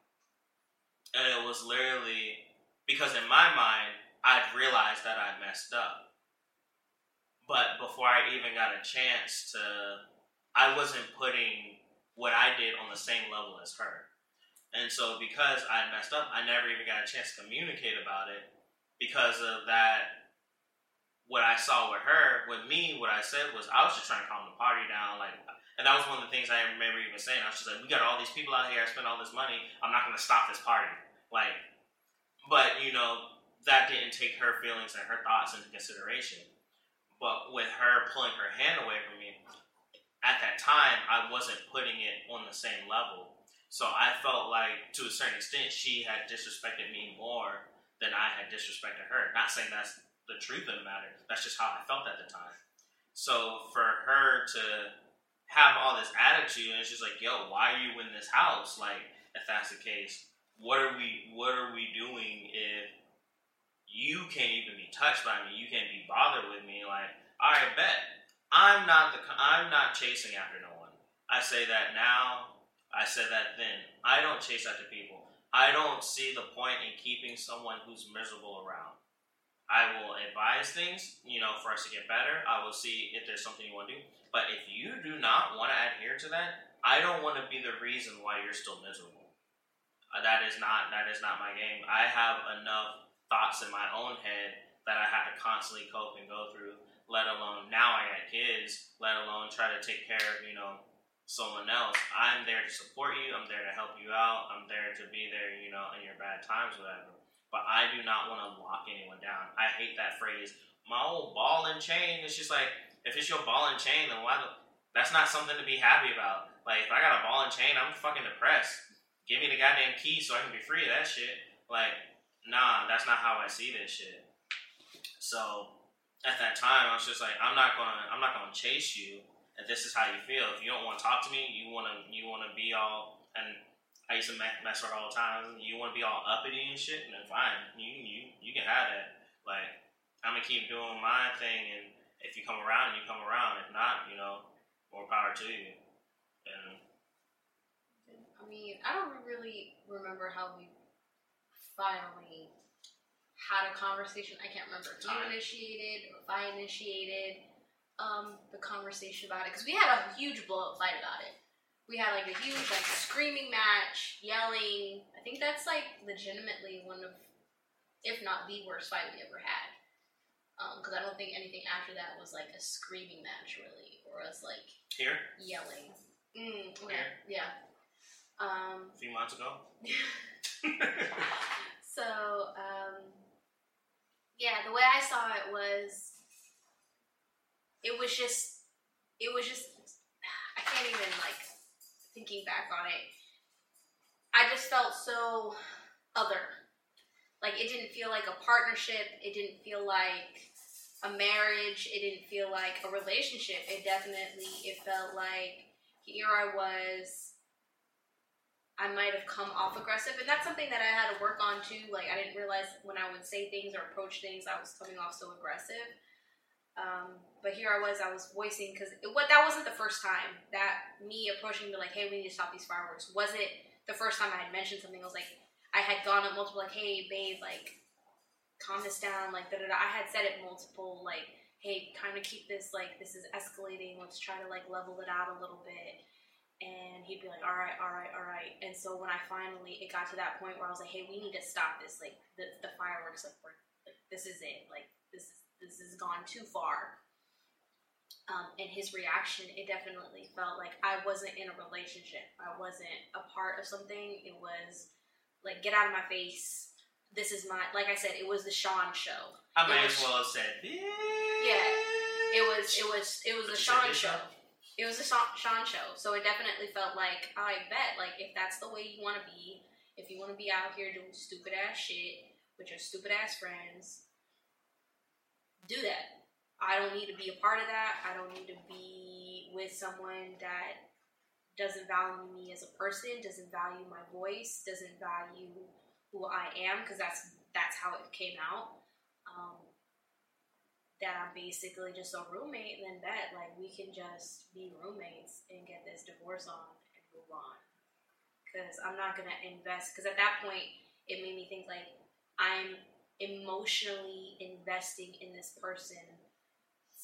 And it was literally, because in my mind, I'd realized that I messed up. But before I even got a chance I wasn't putting what I did on the same level as her. And so because I messed up, I never even got a chance to communicate about it because of that, what I saw with her. With me, what I said was, I was just trying to calm the party down. Like, and that was one of the things I remember even saying. I was just like, we got all these people out here, I spent all this money, I'm not going to stop this party. Like, but, that didn't take her feelings and her thoughts into consideration. But with her pulling her hand away from me, at that time, I wasn't putting it on the same level. So I felt like, to a certain extent, she had disrespected me more than I had disrespected her. Not saying that's the truth of the matter. That's just how I felt at the time. So for her to have all this attitude, and she's like, yo, why are you in this house? Like, if that's the case, what are we doing if you can't even be touched by me? You can't be bothered with me? Like, all right, bet. I'm not chasing after no one. I say that now. I said that then. I don't chase after people. I don't see the point in keeping someone who's miserable around. I will advise things, for us to get better. I will see if there's something you want to do. But if you do not want to adhere to that, I don't want to be the reason why you're still miserable. That is not my game. I have enough thoughts in my own head that I have to constantly cope and go through. Let alone, now I got kids, let alone try to take care of, someone else. I'm there to support you. I'm there to help you out. I'm there to be there, in your bad times, whatever. But I do not want to lock anyone down. I hate that phrase, my old ball and chain. It's just like, if it's your ball and chain, then that's not something to be happy about. Like, if I got a ball and chain, I'm fucking depressed. Give me the goddamn key so I can be free of that shit. Like, nah, that's not how I see this shit. So at that time, I was just like, I'm not gonna chase you. And this is how you feel. If you don't want to talk to me, you wanna be all. And I used to mess with her all the time. You wanna be all uppity and shit. And then fine, you can have that. Like, I'm gonna keep doing my thing. And if you come around, you come around. If not, more power to you. And I mean, I don't really remember how we finally had a conversation. I can't remember if you initiated or if I initiated the conversation about it, because we had a huge blow up fight about it. We had like a huge screaming match, yelling. I think that's like legitimately one of, if not the worst fight we ever had. because I don't think anything after that was like a screaming match really, or us like here yelling. Okay. Here. Yeah. A few months ago. So yeah, the way I saw it was, it was just I can't even like thinking back on it. I just felt so other. Like, it didn't feel like a partnership. It didn't feel like a marriage. It didn't feel like a relationship. It felt like here I was. I might have come off aggressive. And that's something that I had to work on, too. Like, I didn't realize when I would say things or approach things, I was coming off so aggressive. But here I was voicing, because that wasn't the first time that me approaching me like, hey, we need to stop these fireworks. Was it the first time I had mentioned something? I was like, I had gone up multiple, like, hey, babe, like, calm this down, like, da-da-da. I had said it multiple, like, hey, kind of keep this, like, this is escalating. Let's try to, like, level it out a little bit. And he'd be like, all right. And so when I finally, it got to that point where I was like, hey, we need to stop this. Like, the fireworks, like, this is it. Like, this has gone too far. And his reaction, it definitely felt like I wasn't in a relationship. I wasn't a part of something. It was... like, get out of my face. This is my... Like I said, it was the Sean show. I might as well have said, bitch. Yeah. It was the Sean show. It was the Sean show. So it definitely felt like, I bet, like, if that's the way you want to be, if you want to be out here doing stupid-ass shit with your stupid-ass friends, do that. I don't need to be a part of that. I don't need to be with someone that doesn't value me as a person, doesn't value my voice, doesn't value who I am, because that's how it came out. That I'm basically just a roommate, and then that, like, we can just be roommates and get this divorce on and move on. Because I'm not going to invest, because at that point, it made me think, like, I'm emotionally investing in this person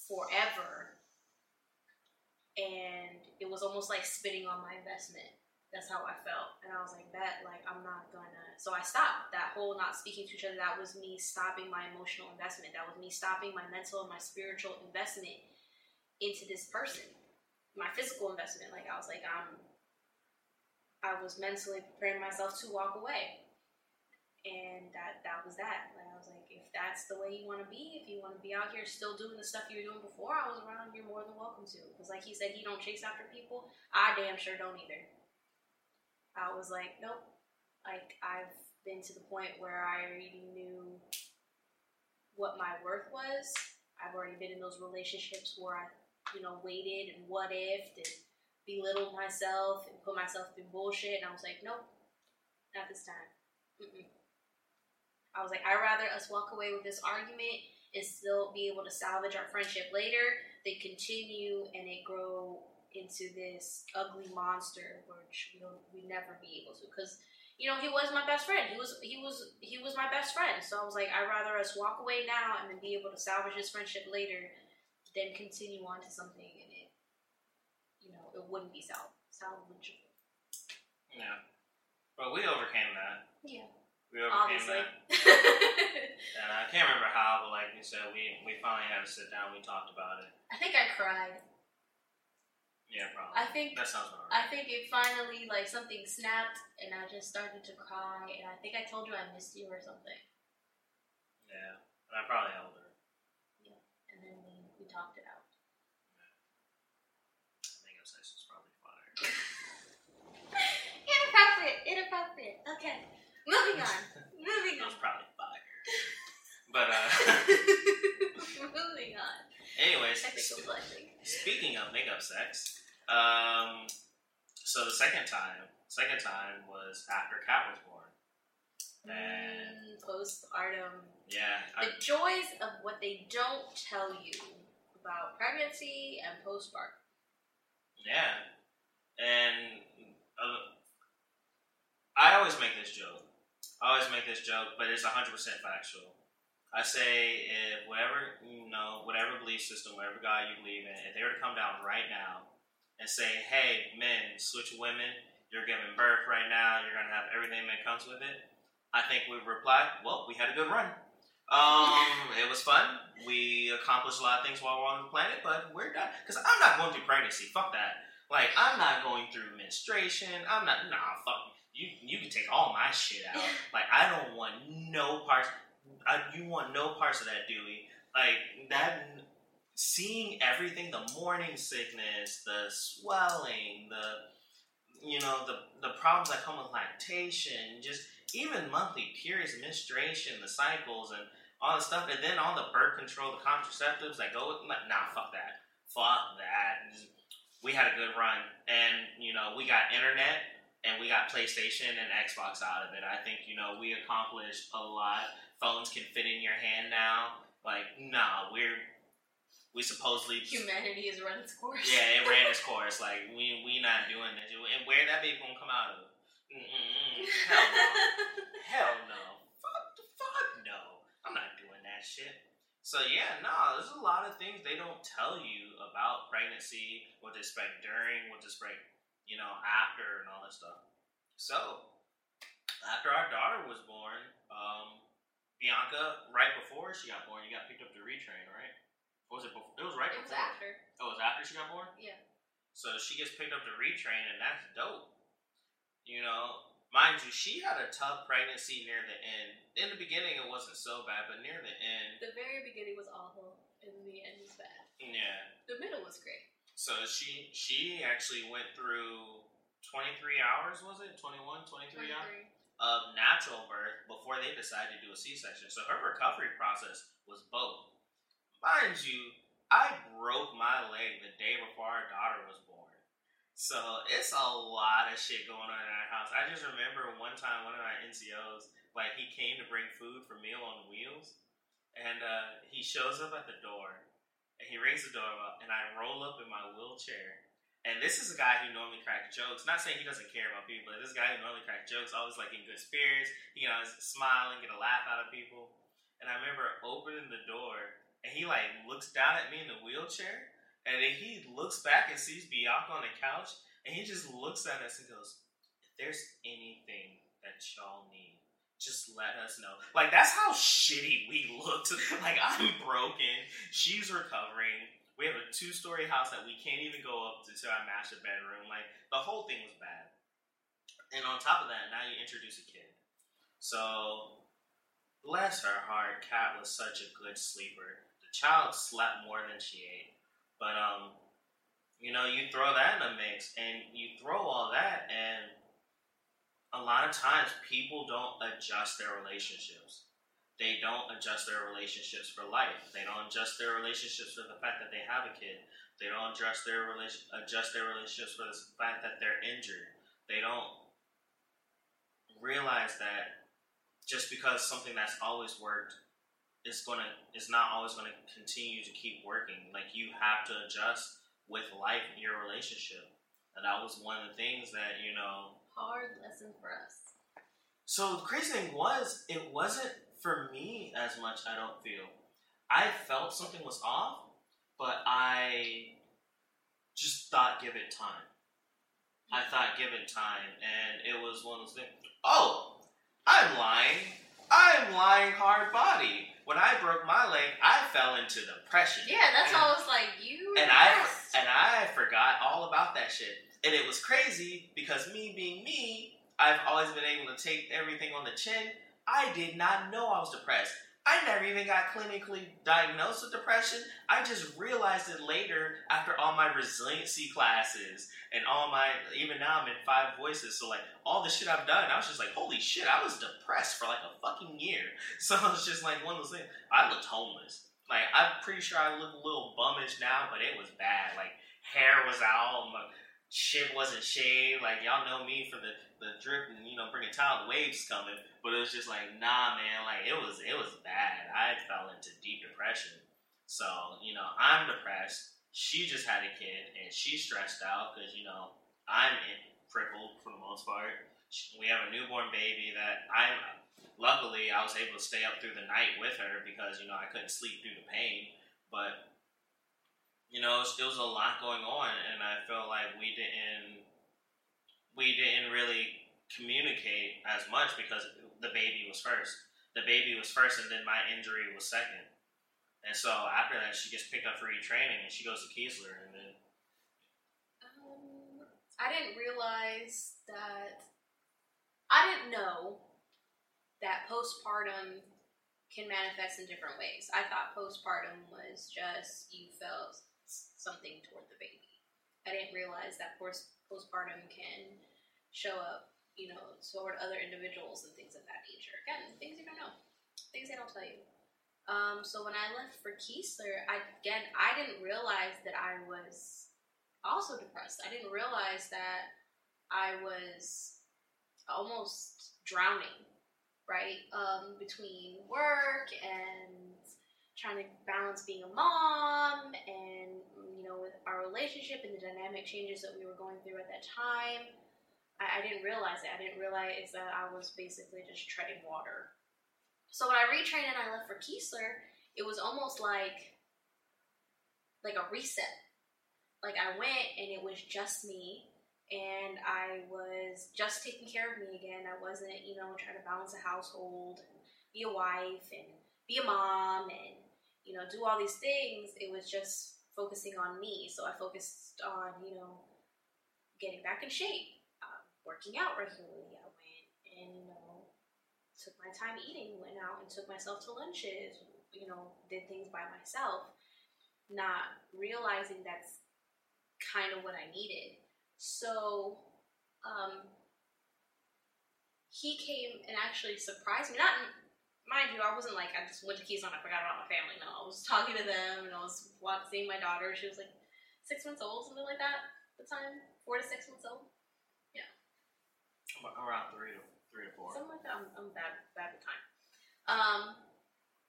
forever. And it was almost like spitting on my investment. That's how I felt. And I was like, that, like, I'm not gonna. So I stopped. That whole not speaking to each other, that was me stopping my emotional investment. That was me stopping my mental and my spiritual investment into this person. My physical investment. Like, I was like, I was mentally preparing myself to walk away. And that was that. Like, I was like, if that's the way you want to be, if you want to be out here still doing the stuff you were doing before I was around, you're more than welcome to. Because like he said, he don't chase after people. I damn sure don't either. I was like, nope. Like, I've been to the point where I already knew what my worth was. I've already been in those relationships where I, waited and what if and belittled myself and put myself through bullshit. And I was like, nope, not this time. Mm-mm. I was like, I'd rather us walk away with this argument and still be able to salvage our friendship later than continue and it grow into this ugly monster, which we'd never be able to. Because, he was my best friend. He was my best friend. So I was like, I'd rather us walk away now and then be able to salvage this friendship later than continue on to something and it, it wouldn't be salvageable. Yeah. But we overcame that. Yeah. We overcame that. And I can't remember how, but like you said, we finally had to sit down. We talked about it. I think I cried. Yeah, probably. I think that sounds about right. I think it finally, like, something snapped, and I just started to cry. And I think I told you I missed you or something. Yeah, but I probably held her. Yeah, and then we talked it out. Yeah. I think I was probably fire. Inappropriate. Okay. Moving on. It was probably fire. But, moving on. Anyways, speaking of makeup sex, so the second time was after Cat was born. And postpartum. Yeah. The joys of what they don't tell you about pregnancy and postpartum. Yeah. And I always make this joke, but it's 100% factual. I say, if whatever belief system, whatever God you believe in, if they were to come down right now and say, hey, men, switch women, you're giving birth right now, you're going to have everything that comes with it, I think we would reply, well, we had a good run. It was fun. We accomplished a lot of things while we're on the planet, but we're done. Because I'm not going through pregnancy. Fuck that. Like, I'm not going through menstruation. I'm not... Nah, fuck. You can take all my shit out. Like, I don't want no parts... you want no parts of that, Dewey. Like, that... Seeing everything, the morning sickness, the swelling, the, you know, the problems that come with lactation, just even monthly periods, menstruation, the cycles, and all the stuff, and then all the birth control, the contraceptives that go with, like, nah, fuck that. Fuck that. We had a good run, and, you know, we got internet, and we got PlayStation and Xbox out of it. I think, you know, we accomplished a lot. Phones can fit in your hand now. Like, nah, we supposedly... Humanity has run its course. Yeah, it ran its course. Like, we not doing that. And where that baby gonna come out of? Mm-mm. Hell no. Hell no. Fuck no. I'm not doing that shit. So, yeah, no, there's a lot of things they don't tell you about pregnancy, what to expect during, what to expect, you know, after, and all that stuff. So, after our daughter was born, Bianca, right before she got born, you got picked up to retrain, right? Was it before? It was right before. It was after. Oh, it was after she got born? Yeah. So she gets picked up to retrain, and that's dope. You know, mind you, she had a tough pregnancy near the end. In the beginning, it wasn't so bad, but near the end... The very beginning was awful, and the end was bad. Yeah. The middle was great. So she actually went through 23 hours, was it? 23 hours? Of natural birth before they decided to do a C-section. So her recovery process was both. Mind you, I broke my leg the day before our daughter was born. So, it's a lot of shit going on in our house. I just remember one time, one of our NCOs, like, he came to bring food for Meal on Wheels. And he shows up at the door. And he rings the doorbell. And I roll up in my wheelchair. And this is a guy who normally cracks jokes. Not saying he doesn't care about people, but this guy who normally cracks jokes, always, like, in good spirits. He can always smile and get a laugh out of people. And I remember opening the door... And he, like, looks down at me in the wheelchair, and then he looks back and sees Bianca on the couch, and he just looks at us and goes, if there's anything that y'all need, just let us know. Like, that's how shitty we looked. Like, I'm broken. She's recovering. We have a 2-story house that we can't even go up to our master bedroom. Like, the whole thing was bad. And on top of that, now you introduce a kid. So, bless her heart, Kat was such a good sleeper. Child slept more than she ate, but you know, you throw that in a mix, and you throw all that, and a lot of times people don't adjust their relationships. They don't adjust their relationships for life. They don't adjust their relationships for the fact that they have a kid. They don't adjust their relationships for the fact that they're injured. They don't realize that just because something that's always worked is not always going to continue to keep working. Like, you have to adjust with life in your relationship. And that was one of the things that, you know... Hard lesson for us. So, the crazy thing was, it wasn't for me as much, I don't feel. I felt something was off, but I just thought, give it time. I thought, give it time. And it was one of those things, oh, I'm lying. I'm lying hard body. When I broke my leg, I fell into depression. Yeah, that's why I was like, you depressed. And I forgot all about that shit. And it was crazy because me being me, I've always been able to take everything on the chin. I did not know I was depressed. I never even got clinically diagnosed with depression. I just realized it later after all my resiliency classes and all my, even now I'm in 5 voices. So like all the shit I've done, I was just like, holy shit, I was depressed for like a fucking year. So it's just like one of those things. I looked homeless. Like I'm pretty sure I look a little bummish now, but it was bad. Like hair was out, my shit wasn't shaved. Like y'all know me for the drip and, you know, bring a towel, the waves coming, but it was just like, nah, man, like, it was bad. I fell into deep depression. So, you know, I'm depressed. She just had a kid, and she's stressed out because, you know, I'm crippled for the most part. We have a newborn baby that luckily, I was able to stay up through the night with her because, you know, I couldn't sleep through the pain, but, you know, it was a lot going on, and I felt like we didn't really communicate as much because the baby was first. the baby was first and then my injury was second. And so after that, she gets picked up for retraining and she goes to Keesler. And then I didn't realize that. I didn't know that postpartum can manifest in different ways. I thought postpartum was just you felt something toward the baby. I didn't realize that postpartum can show up, you know, toward other individuals and things of that nature. Again, things you don't know, things they don't tell you. So when I left for Keesler, I didn't realize that I was also depressed. I didn't realize that I was almost drowning, right? Between work and trying to balance being a mom and, you know, with our relationship and the dynamic changes that we were going through at that time. I didn't realize it. I didn't realize that I was basically just treading water. So when I retrained and I left for Keesler, it was almost like a reset. Like I went and it was just me and I was just taking care of me again. I wasn't, you know, trying to balance a household and be a wife and be a mom and, you know, do all these things. It was just focusing on me. So I focused on, you know, getting back in shape, working out regularly. I went and, you know, took my time eating, went out and took myself to lunches, you know, did things by myself, not realizing that's kind of what I needed. So he came and actually surprised me. Not, mind you, I wasn't like, I just went to Keystone and I forgot about my family. No, I was talking to them and I was seeing my daughter. She was like 6 months old, something like that at the time, 4 to 6 months old. Yeah. Around three to four. Something like that. I'm bad with time.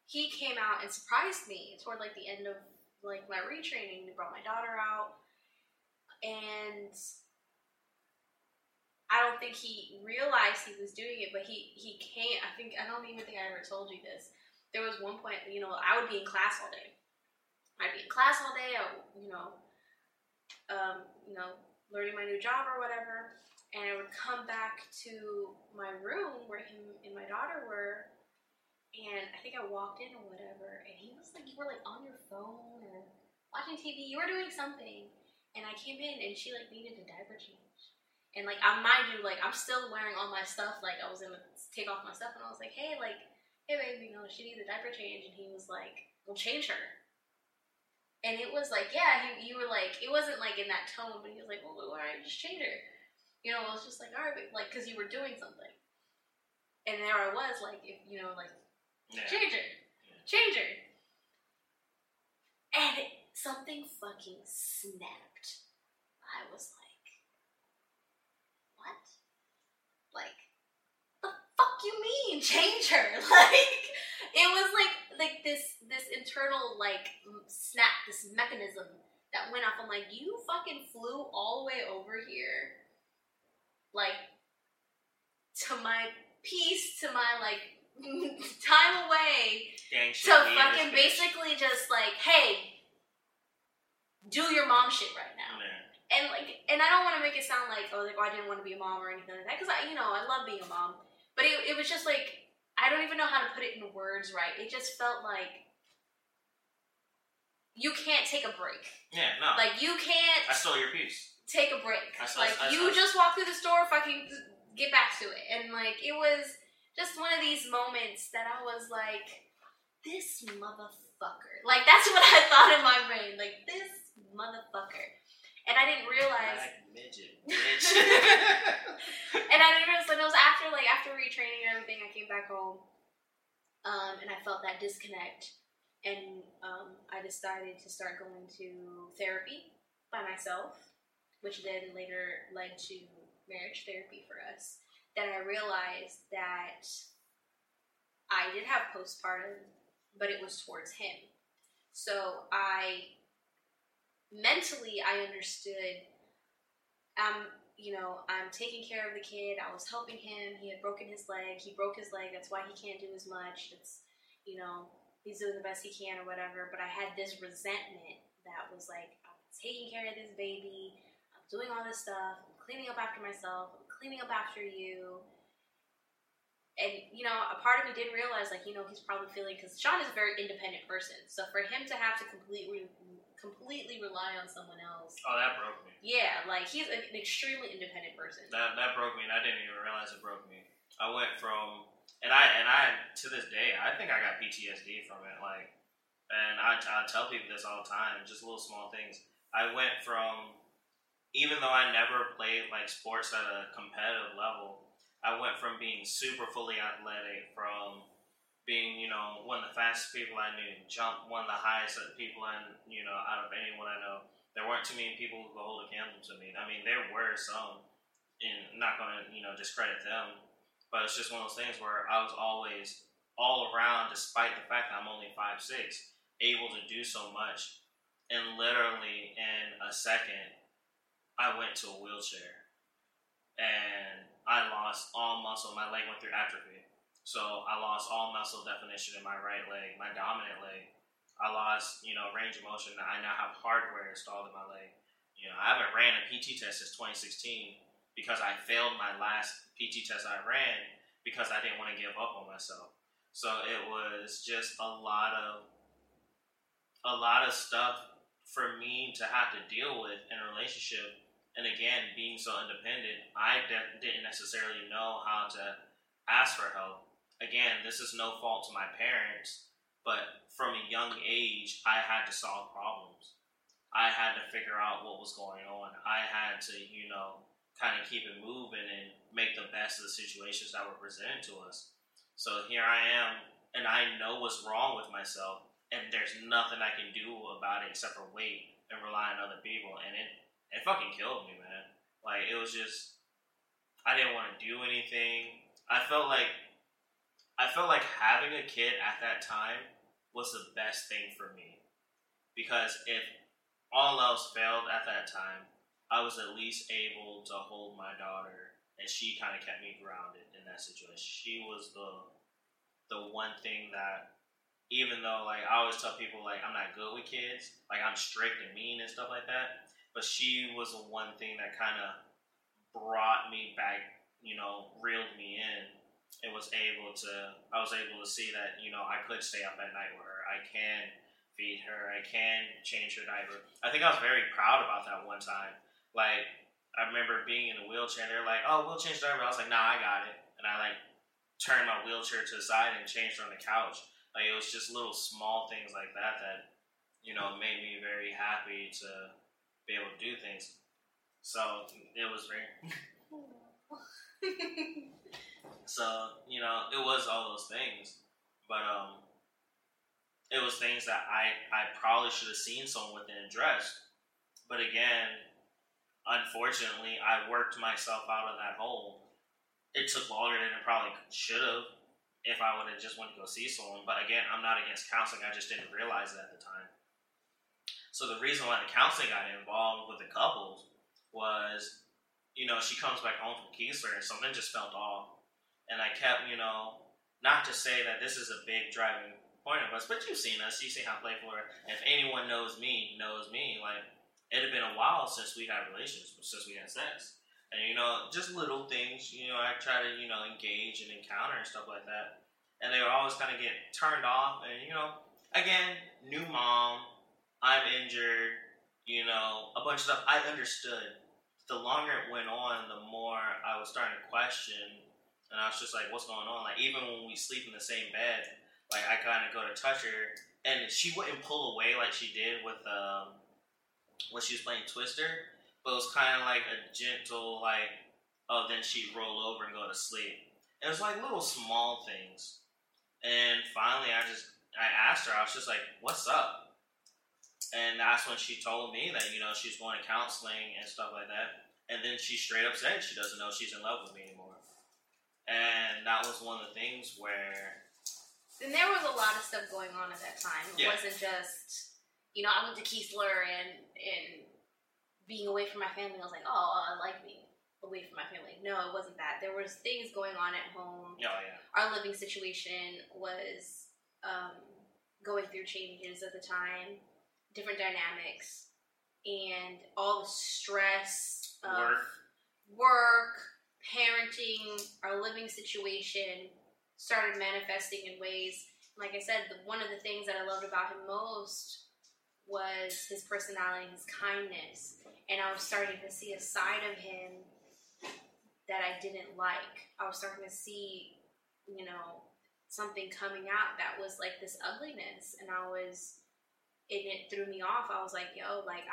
He came out and surprised me toward like the end of like my retraining. He brought my daughter out, and I don't think he realized he was doing it. But he came. I don't even think I ever told you this. There was one point, you know, I would be in class all day. I would, learning my new job or whatever. And I would come back to my room where him and my daughter were, and I think I walked in or whatever, and he was like, you were like on your phone or watching TV, you were doing something. And I came in and she like needed a diaper change. And like, mind you, like I'm still wearing all my stuff, like I was gonna take off my stuff, and I was like, hey baby, you know, she needs a diaper change. And he was like, we'll change her. And it was like, yeah, you were like, it wasn't like in that tone, but he was like, well, alright, just change her. You know, I was just like, all right, but like, because you were doing something. And there I was, like, if, you know, like, yeah. Change her. And something fucking snapped. I was like, what? Like, the fuck you mean, change her? Like, it was like this internal, like, snap, this mechanism that went off. I'm like, you fucking flew all the way over here. Like, to my peace, to my, like, time away, to fucking basically just, like, hey, do your mom shit right now. Man. And, like, and I don't want to make it sound like, oh, I didn't want to be a mom or anything like that, because, I love being a mom. But it was just, like, I don't even know how to put it in words right. It just felt like you can't take a break. Yeah, no. Like, you can't. I stole your peace. Take a break. I just walk through the store, fucking get back to it. And like, it was just one of these moments that I was like, this motherfucker. Like, that's what I thought in my brain. Like, this motherfucker. And I didn't realize. Like, midget. And I didn't realize, like, it was after retraining and everything, I came back home. And I felt that disconnect. And I decided to start going to therapy by myself, which then later led to marriage therapy for us, then I realized that I did have postpartum, but it was towards him. So I understood, I'm taking care of the kid. I was helping him. He had broken his leg. That's why he can't do as much. It's, you know, he's doing the best he can or whatever. But I had this resentment that was like, I'm taking care of this baby, doing all this stuff, I'm cleaning up after myself, I'm cleaning up after you, And, you know, a part of me didn't realize, like, you know, he's probably feeling, because Sean is a very independent person. So for him to have to completely rely on someone else. Oh, that broke me. Yeah, like, he's an extremely independent person. That broke me, and I didn't even realize it broke me. I went from, and I to this day, I think I got PTSD from it. Like, and I tell people this all the time, just little small things. I went from, even though I never played, like, sports at a competitive level, I went from being super fully athletic, from being, you know, one of the fastest people I knew, one of the highest people I knew, you know, out of anyone I know. There weren't too many people who could hold a candle to me. I mean, there were some, and I'm not going to, you know, discredit them, but it's just one of those things where I was always all around, despite the fact that I'm only 5'6", able to do so much. And literally in a second, I went to a wheelchair. And I lost all muscle. My leg went through atrophy. So I lost all muscle definition in my right leg, my dominant leg. I lost, you know, range of motion. I now have hardware installed in my leg. You know, I haven't ran a PT test since 2016 because I failed my last PT test I ran because I didn't want to give up on myself. So it was just a lot of stuff for me to have to deal with in a relationship. And again, being so independent, I didn't necessarily know how to ask for help. Again, this is no fault to my parents, but from a young age, I had to solve problems. I had to figure out what was going on. I had to, you know, kind of keep it moving and make the best of the situations that were presented to us. So here I am, and I know what's wrong with myself, and there's nothing I can do about it except for wait and rely on other people. And it fucking killed me, man. Like, it was just, I didn't want to do anything. I felt like having a kid at that time was the best thing for me. Because if all else failed at that time, I was at least able to hold my daughter, and she kind of kept me grounded in that situation. She was the one thing that, even though, like, I always tell people, like, I'm not good with kids. Like, I'm strict and mean and stuff like that. But she was the one thing that kind of brought me back, you know, reeled me in. I was able to see that, you know, I could stay up at night with her. I can feed her. I can change her diaper. I think I was very proud about that one time. Like, I remember being in a wheelchair. They were like, oh, we'll change the diaper. I was like, nah, I got it. And I, like, turned my wheelchair to the side and changed her on the couch. Like, it was just little small things like that, you know, made me very happy to be able to do things. So it was very so, you know, it was all those things, but it was things that I probably should have seen someone with and addressed. But again, unfortunately, I worked myself out of that hole. It took longer than it probably should have if I would have just went to go see someone. But again, I'm not against counseling. I just didn't realize it at the time. So the reason why the counseling got involved with the couples was, you know, she comes back home from Keesler and something just felt off. And I kept, you know, not to say that this is a big driving point of us, but you've seen us. You've seen how playful we are. If anyone knows me, like, it had been a while since we had relations, since we had sex. And, you know, just little things, you know, I try to, you know, engage and encounter and stuff like that. And they would always kind of get turned off. And, you know, again, new mom. I'm injured, you know, a bunch of stuff. I understood. The longer it went on, the more I was starting to question, and I was just like, what's going on? Like, even when we sleep in the same bed, like, I kind of go to touch her, and she wouldn't pull away like she did with, when she was playing Twister, but it was kind of like a gentle, like, oh, then she'd roll over and go to sleep. It was like little small things. And finally, I asked her, I was just like, what's up? And that's when she told me that, you know, she's going to counseling and stuff like that. And then she straight up said she doesn't know she's in love with me anymore. And that was one of the things where... And there was a lot of stuff going on at that time. It wasn't just, you know, I went to Keesler and being away from my family, I was like, oh, I like being away from my family. No, it wasn't that. There was things going on at home. Oh, yeah. Our living situation was going through changes at the time. Different dynamics, and all the stress of work, parenting, our living situation, started manifesting in ways. Like I said, one of the things that I loved about him most was his personality, his kindness. And I was starting to see a side of him that I didn't like. I was starting to see, you know, something coming out that was like this ugliness. And it threw me off. I was like, yo, like,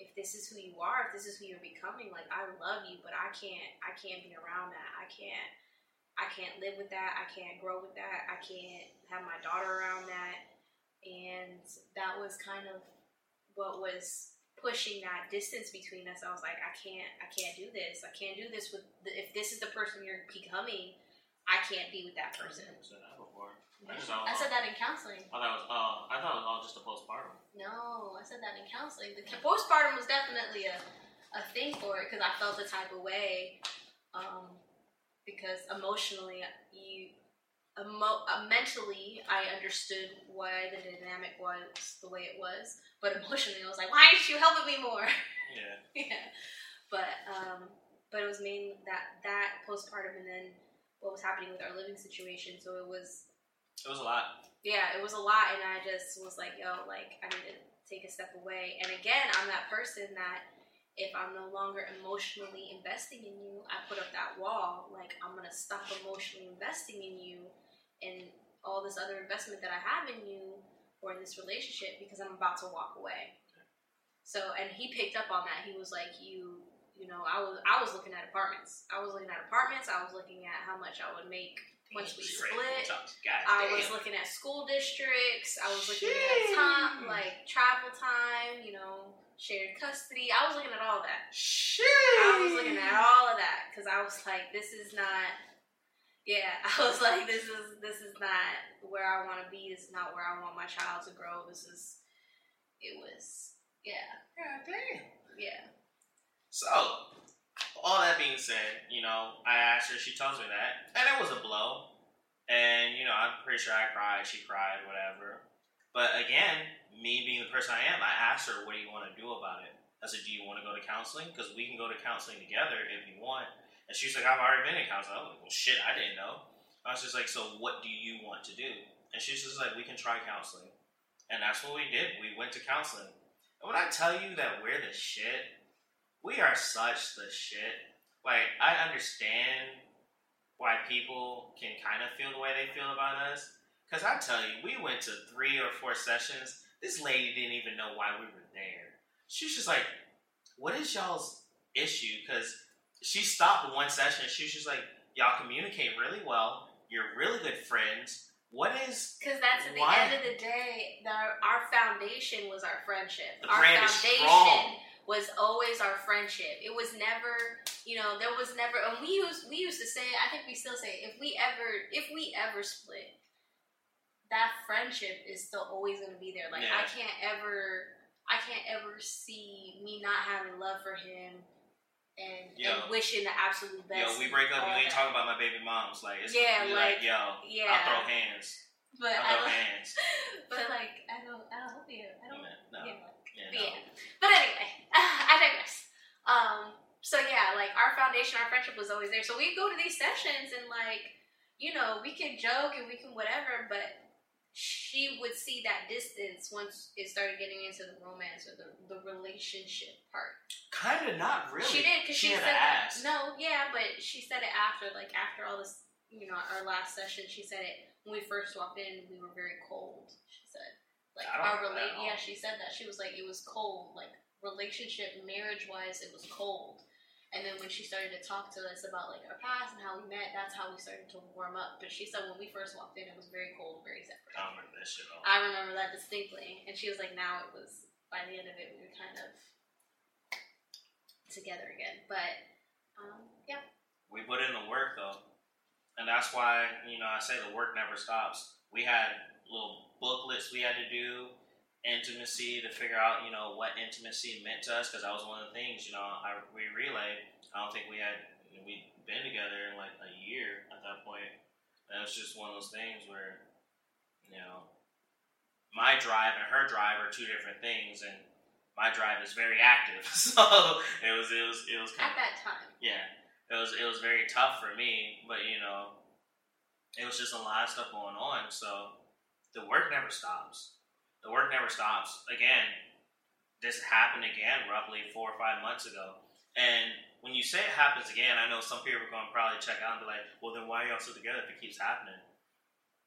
if this is who you are, if this is who you're becoming, like, I love you, but I can't be around that. I can't live with that. I can't grow with that. I can't have my daughter around that. And that was kind of what was pushing that distance between us. I was like, I can't do this. I can't do this if this is the person you're becoming, I can't be with that person. I've said that before. I said that in counseling. I thought it was all just a postpartum. No, I said that in counseling. The postpartum was definitely a thing for it because I felt the type of way. Because emotionally, mentally, I understood why the dynamic was the way it was, but emotionally, I was like, why aren't you helping me more? Yeah. Yeah. But it was mainly that postpartum, and then what was happening with our living situation. So it was a lot. Yeah, it was a lot, and I just was like, yo, like, I need to take a step away. And again, I'm that person that, if I'm no longer emotionally investing in you, I put up that wall. Like, I'm going to stop emotionally investing in you and all this other investment that I have in you or in this relationship because I'm about to walk away. So, and he picked up on that. He was like, you know, I was looking at apartments. I was looking at apartments. I was looking at how much I would make once we split. I was looking at school districts. I was looking at time, like travel time, you know. Shared custody. I was looking at all that. Shit. I was looking at all of that because I was like, this is not. Yeah, I was like, this is not where I want to be. This is not where I want my child to grow. It was. Yeah. God damn. Yeah. So, all that being said, you know, I asked her. She tells me that, and it was a blow. And you know, I'm pretty sure I cried. She cried. Whatever. But again, me being the person I am, I asked her, what do you want to do about it? I said, do you want to go to counseling? Because we can go to counseling together if you want. And she's like, I've already been in counseling. I'm like, well, shit, I didn't know. I was just like, so what do you want to do? And she's just like, we can try counseling. And that's what we did. We went to counseling. And when I tell you that we're the shit, we are such the shit. Like, I understand why people can kind of feel the way they feel about us. Because I tell you, we went to 3 or 4 sessions. This lady didn't even know why we were there. She was just like, what is y'all's issue? Because she stopped one session. She was just like, y'all communicate really well. You're really good friends. What is... Because that's at the end of the day, our foundation was our friendship. Our foundation was always our friendship. It was never... You know, there was never... And we used to say, I think we still say, if we ever split... that friendship is still always going to be there. Like, yeah. I can't ever see me not having love for him and wishing the absolute best. Yo, we break up, you ain't talking about my baby moms. Like, it's I'll throw hands. But I'll throw hands. But like, I don't hope you. I don't. No. Yeah, like, yeah, no. Yeah. But anyway, I digress. So yeah, like our foundation, our friendship was always there. So we go to these sessions and like, you know, we can joke and we can whatever, but she would see that distance once it started getting into the romance or the relationship part. Kind of not really. She did, because she said it. No, yeah, but she said it after all this, you know, our last session, she said it when we first walked in, we were very cold. She said, like, she said that. She was like, it was cold, like relationship, marriage wise, it was cold. And then when she started to talk to us about, like, our past and how we met, that's how we started to warm up. But she said when we first walked in, it was very cold, very separate. I remember that shit all. I remember that distinctly. And she was like, now it was, by the end of it, we were kind of together again. But, yeah. We put in the work, though. And that's why, you know, I say the work never stops. We had little booklets we had to do. Intimacy, to figure out, you know, what intimacy meant to us, because that was one of the things, you know, we relayed. I don't think we'd been together in like a year at that point. And it was just one of those things where, you know, my drive and her drive are two different things, and my drive is very active, so it was kind of, at that time. Yeah, it was very tough for me, but you know, It was just a lot of stuff going on. So the work never stops. The work never stops. Again, this happened again roughly 4 or 5 months ago. And when you say it happens again, I know some people are going to probably check out and be like, well, then why are y'all still together if it keeps happening?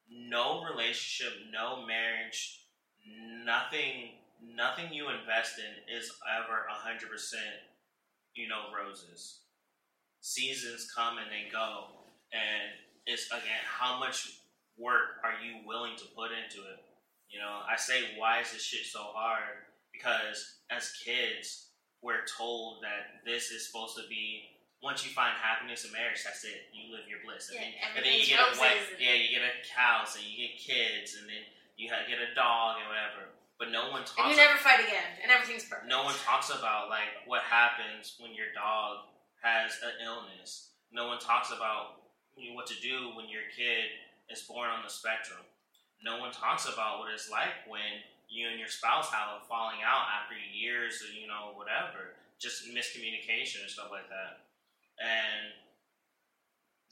No relationship, no marriage, nothing you invest in is ever 100%, roses. Seasons come and they go. And it's, again, how much work are you willing to put into it? I say, why is this shit so hard? Because as kids, we're told that this is supposed to be, once you find happiness in marriage, that's it. You live your bliss. And then you get a wife. Yeah, you get a house, and you get kids, and then you get a dog and whatever. But no one talks. And you never fight again, and everything's perfect. No one talks about what happens when your dog has an illness. No one talks about what to do when your kid is born on the spectrum. No one talks about what it's like when you and your spouse have a falling out after years of, whatever. Just miscommunication and stuff like that. And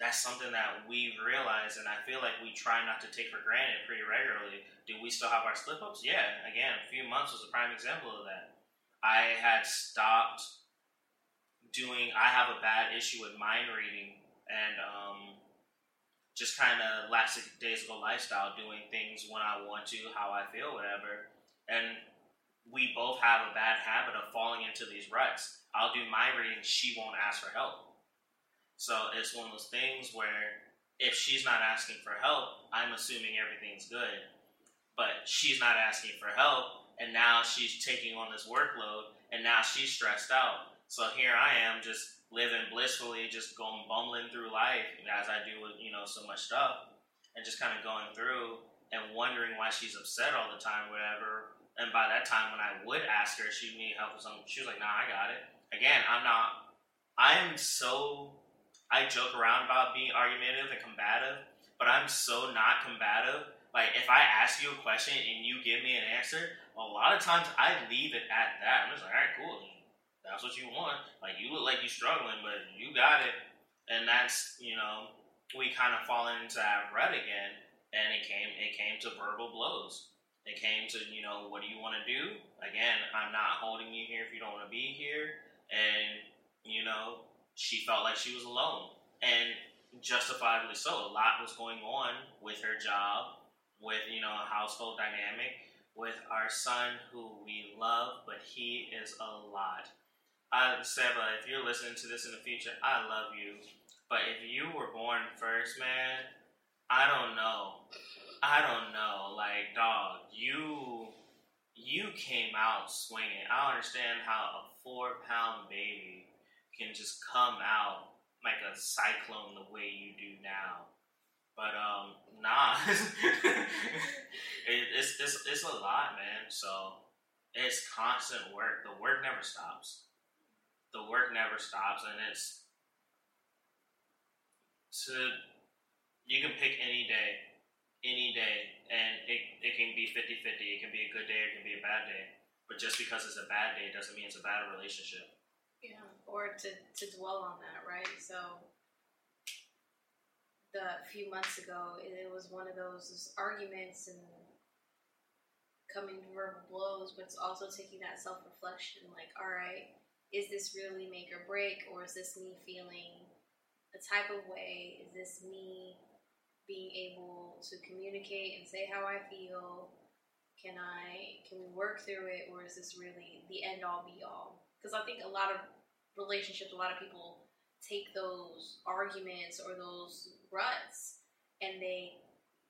that's something that we've realized, and I feel like we try not to take for granted pretty regularly. Do we still have our slip-ups? Yeah. Again, a few months was a prime example of that. I had stopped I have a bad issue with mind reading and just kind of lackadaisical lifestyle, doing things when I want to, how I feel, whatever. And we both have a bad habit of falling into these ruts. I'll do mind reading, she won't ask for help. So it's one of those things where if she's not asking for help, I'm assuming everything's good. But she's not asking for help, and now she's taking on this workload, and now she's stressed out. So here I am just living blissfully, just going bumbling through life as I do with, so much stuff, and just kind of going through and wondering why she's upset all the time, whatever. And by that time, when I would ask her if she needed help with something, she was like, nah, I got it. Again, I joke around about being argumentative and combative, but I'm so not combative. Like, if I ask you a question and you give me an answer, a lot of times I leave it at that. I'm just like, all right, cool. That's what you want. Like, you look like you're struggling, but you got it. And that's, we kind of fall into that rut again. And it came to verbal blows. It came to, what do you want to do? Again, I'm not holding you here if you don't want to be here. And, she felt like she was alone. And justifiably so. A lot was going on with her job, with, a household dynamic, with our son who we love, but he is a lot. Seba, if you're listening to this in the future, I love you. But if you were born first, man, I don't know. Like, dog, you came out swinging. I don't understand how a 4-pound baby can just come out like a cyclone the way you do now. But, nah. it's a lot, man. So, it's constant work. The work never stops. And it's you can pick any day, and it can be 50-50. It can be a good day, or it can be a bad day. But just because it's a bad day doesn't mean it's a bad relationship. Yeah, or to dwell on that, right? So, a few months ago, it was one of those arguments and coming to verbal blows, but it's also taking that self-reflection, like, all right, is this really make or break, or is this me feeling a type of way? Is this me being able to communicate and say how I feel? Can we work through it, or is this really the end all be all? Because I think a lot of relationships, a lot of people take those arguments or those ruts and they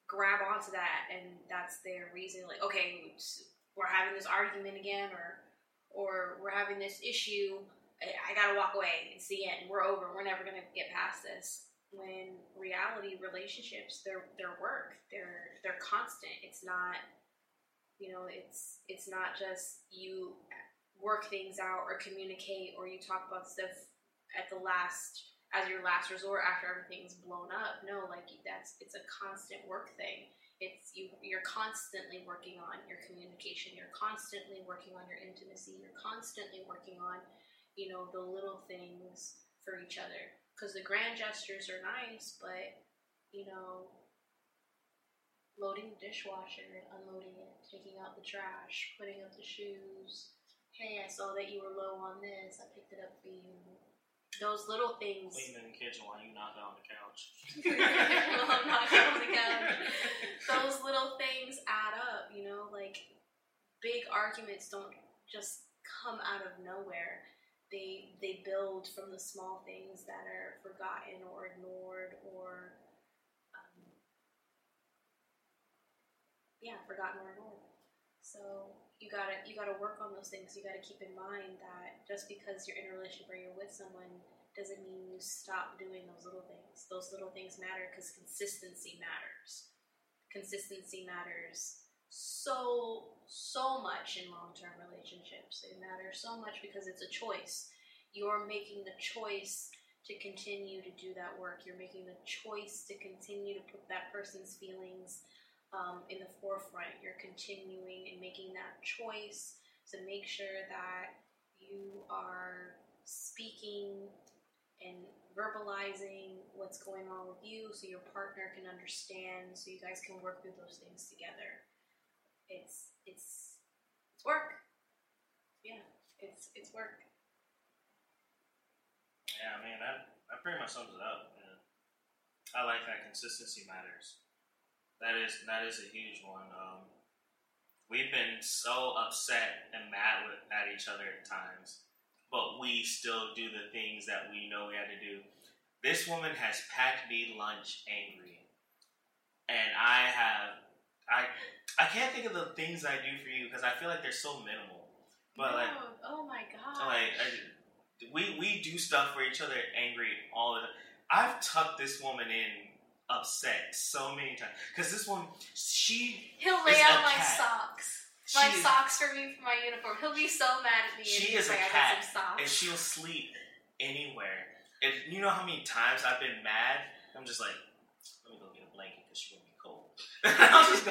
grab onto that, and that's their reason. Like, okay, we're having this argument again, or we're having this issue. I gotta walk away. It's the end. We're over. We're never gonna get past this. When reality, relationships, they're work. They're constant. It's not, it's not just you work things out or communicate or you talk about stuff as your last resort after everything's blown up. No, it's a constant work thing. It's you're constantly working on your communication. You're constantly working on your intimacy. You're constantly working on, the little things for each other. Because the grand gestures are nice, but loading the dishwasher, unloading it, taking out the trash, putting up the shoes. Hey, I saw that you were low on this. I picked it up for you. Those little things. Cleaning the kitchen while you knock out on the couch. While I'm knocking on the couch. Those little things add up, you know? Like, big arguments don't just come out of nowhere. They build from the small things that are forgotten or ignored or, forgotten or ignored. So you gotta work on those things. You gotta keep in mind that just because you're in a relationship or you're with someone doesn't mean you stop doing those little things. Those little things matter because consistency matters. Consistency matters so much in long-term relationships. It matters so much because it's a choice. You're making the choice to continue to do that work. You're making the choice to continue to put that person's feelings in the forefront. You're continuing and making that choice to make sure that you are speaking and verbalizing what's going on with you so your partner can understand, so you guys can work through those things together. It's work. Yeah, it's work. Yeah, I mean, that pretty much sums it up. Man. I like that consistency matters. That is a huge one. We've been so upset and mad at each other at times, but we still do the things that we know we had to do. This woman has packed me lunch angry, and I can't think of the things I do for you because I feel like they're so minimal. But no, like, oh my god, we do stuff for each other angry all the time. I've tucked this woman in. Upset so many times because this one, he'll lay out my socks. Socks for me for my uniform. He'll be so mad at me. She is a cat, and she'll sleep anywhere. And you know how many times I've been mad? I'm just like, let me go get a blanket because she's gonna be cold. I'll just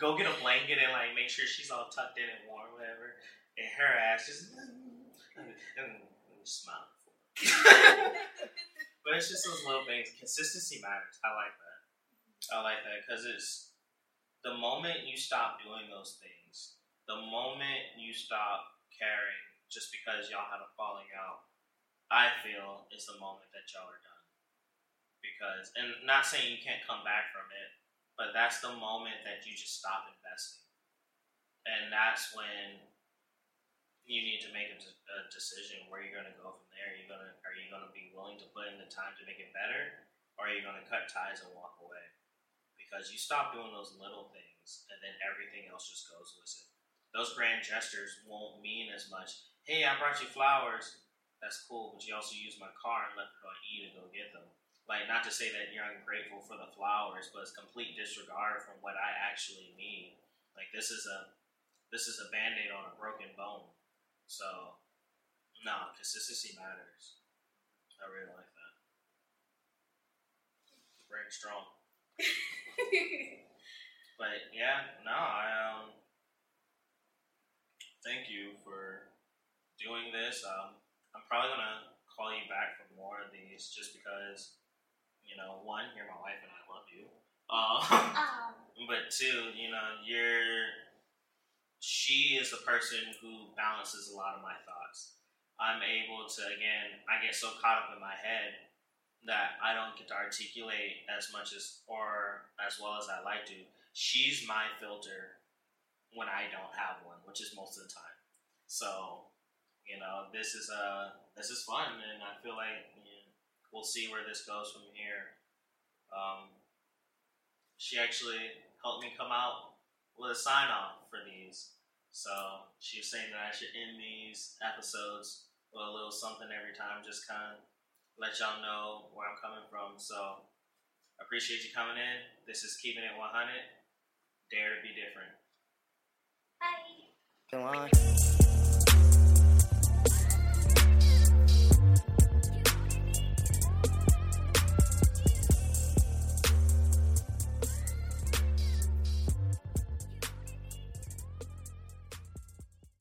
go get a blanket and like make sure she's all tucked in and warm, whatever. And her ass just smile. But it's just those little things. Consistency matters. I like that. Because it's the moment you stop doing those things, the moment you stop caring just because y'all had a falling out, I feel it's the moment that y'all are done. Because, and not saying you can't come back from it, but that's the moment that you just stop investing. And that's when you need to make a decision where you're going to go from there. Are you going to be willing to put in the time to make it better, or are you going to cut ties and walk away? Because you stop doing those little things, and then everything else just goes with it. Those grand gestures won't mean as much. Hey, I brought you flowers. That's cool, but you also used my car and left it on E to go get them. Like, not to say that you're ungrateful for the flowers, but it's complete disregard from what I actually need. Like, this is a Band-Aid on a broken bone. So, no, consistency matters. I really like that. Brain strong. But, yeah, no, I thank you for doing this. I'm probably going to call you back for more of these just because, you know, one, you're my wife and I love you. But two, you know, she is the person who balances a lot of my thoughts. I'm able to, again, I get so caught up in my head that I don't get to articulate as much as, or as well as I like to. She's my filter when I don't have one, which is most of the time. So, you know, this is fun, and I feel like we'll see where this goes from here. She actually helped me come out with a sign-off for these. So she was saying that I should end these episodes with a little something every time, just kind of let y'all know where I'm coming from. So I appreciate you coming in. This is Keeping It 100. Dare to be different. Bye.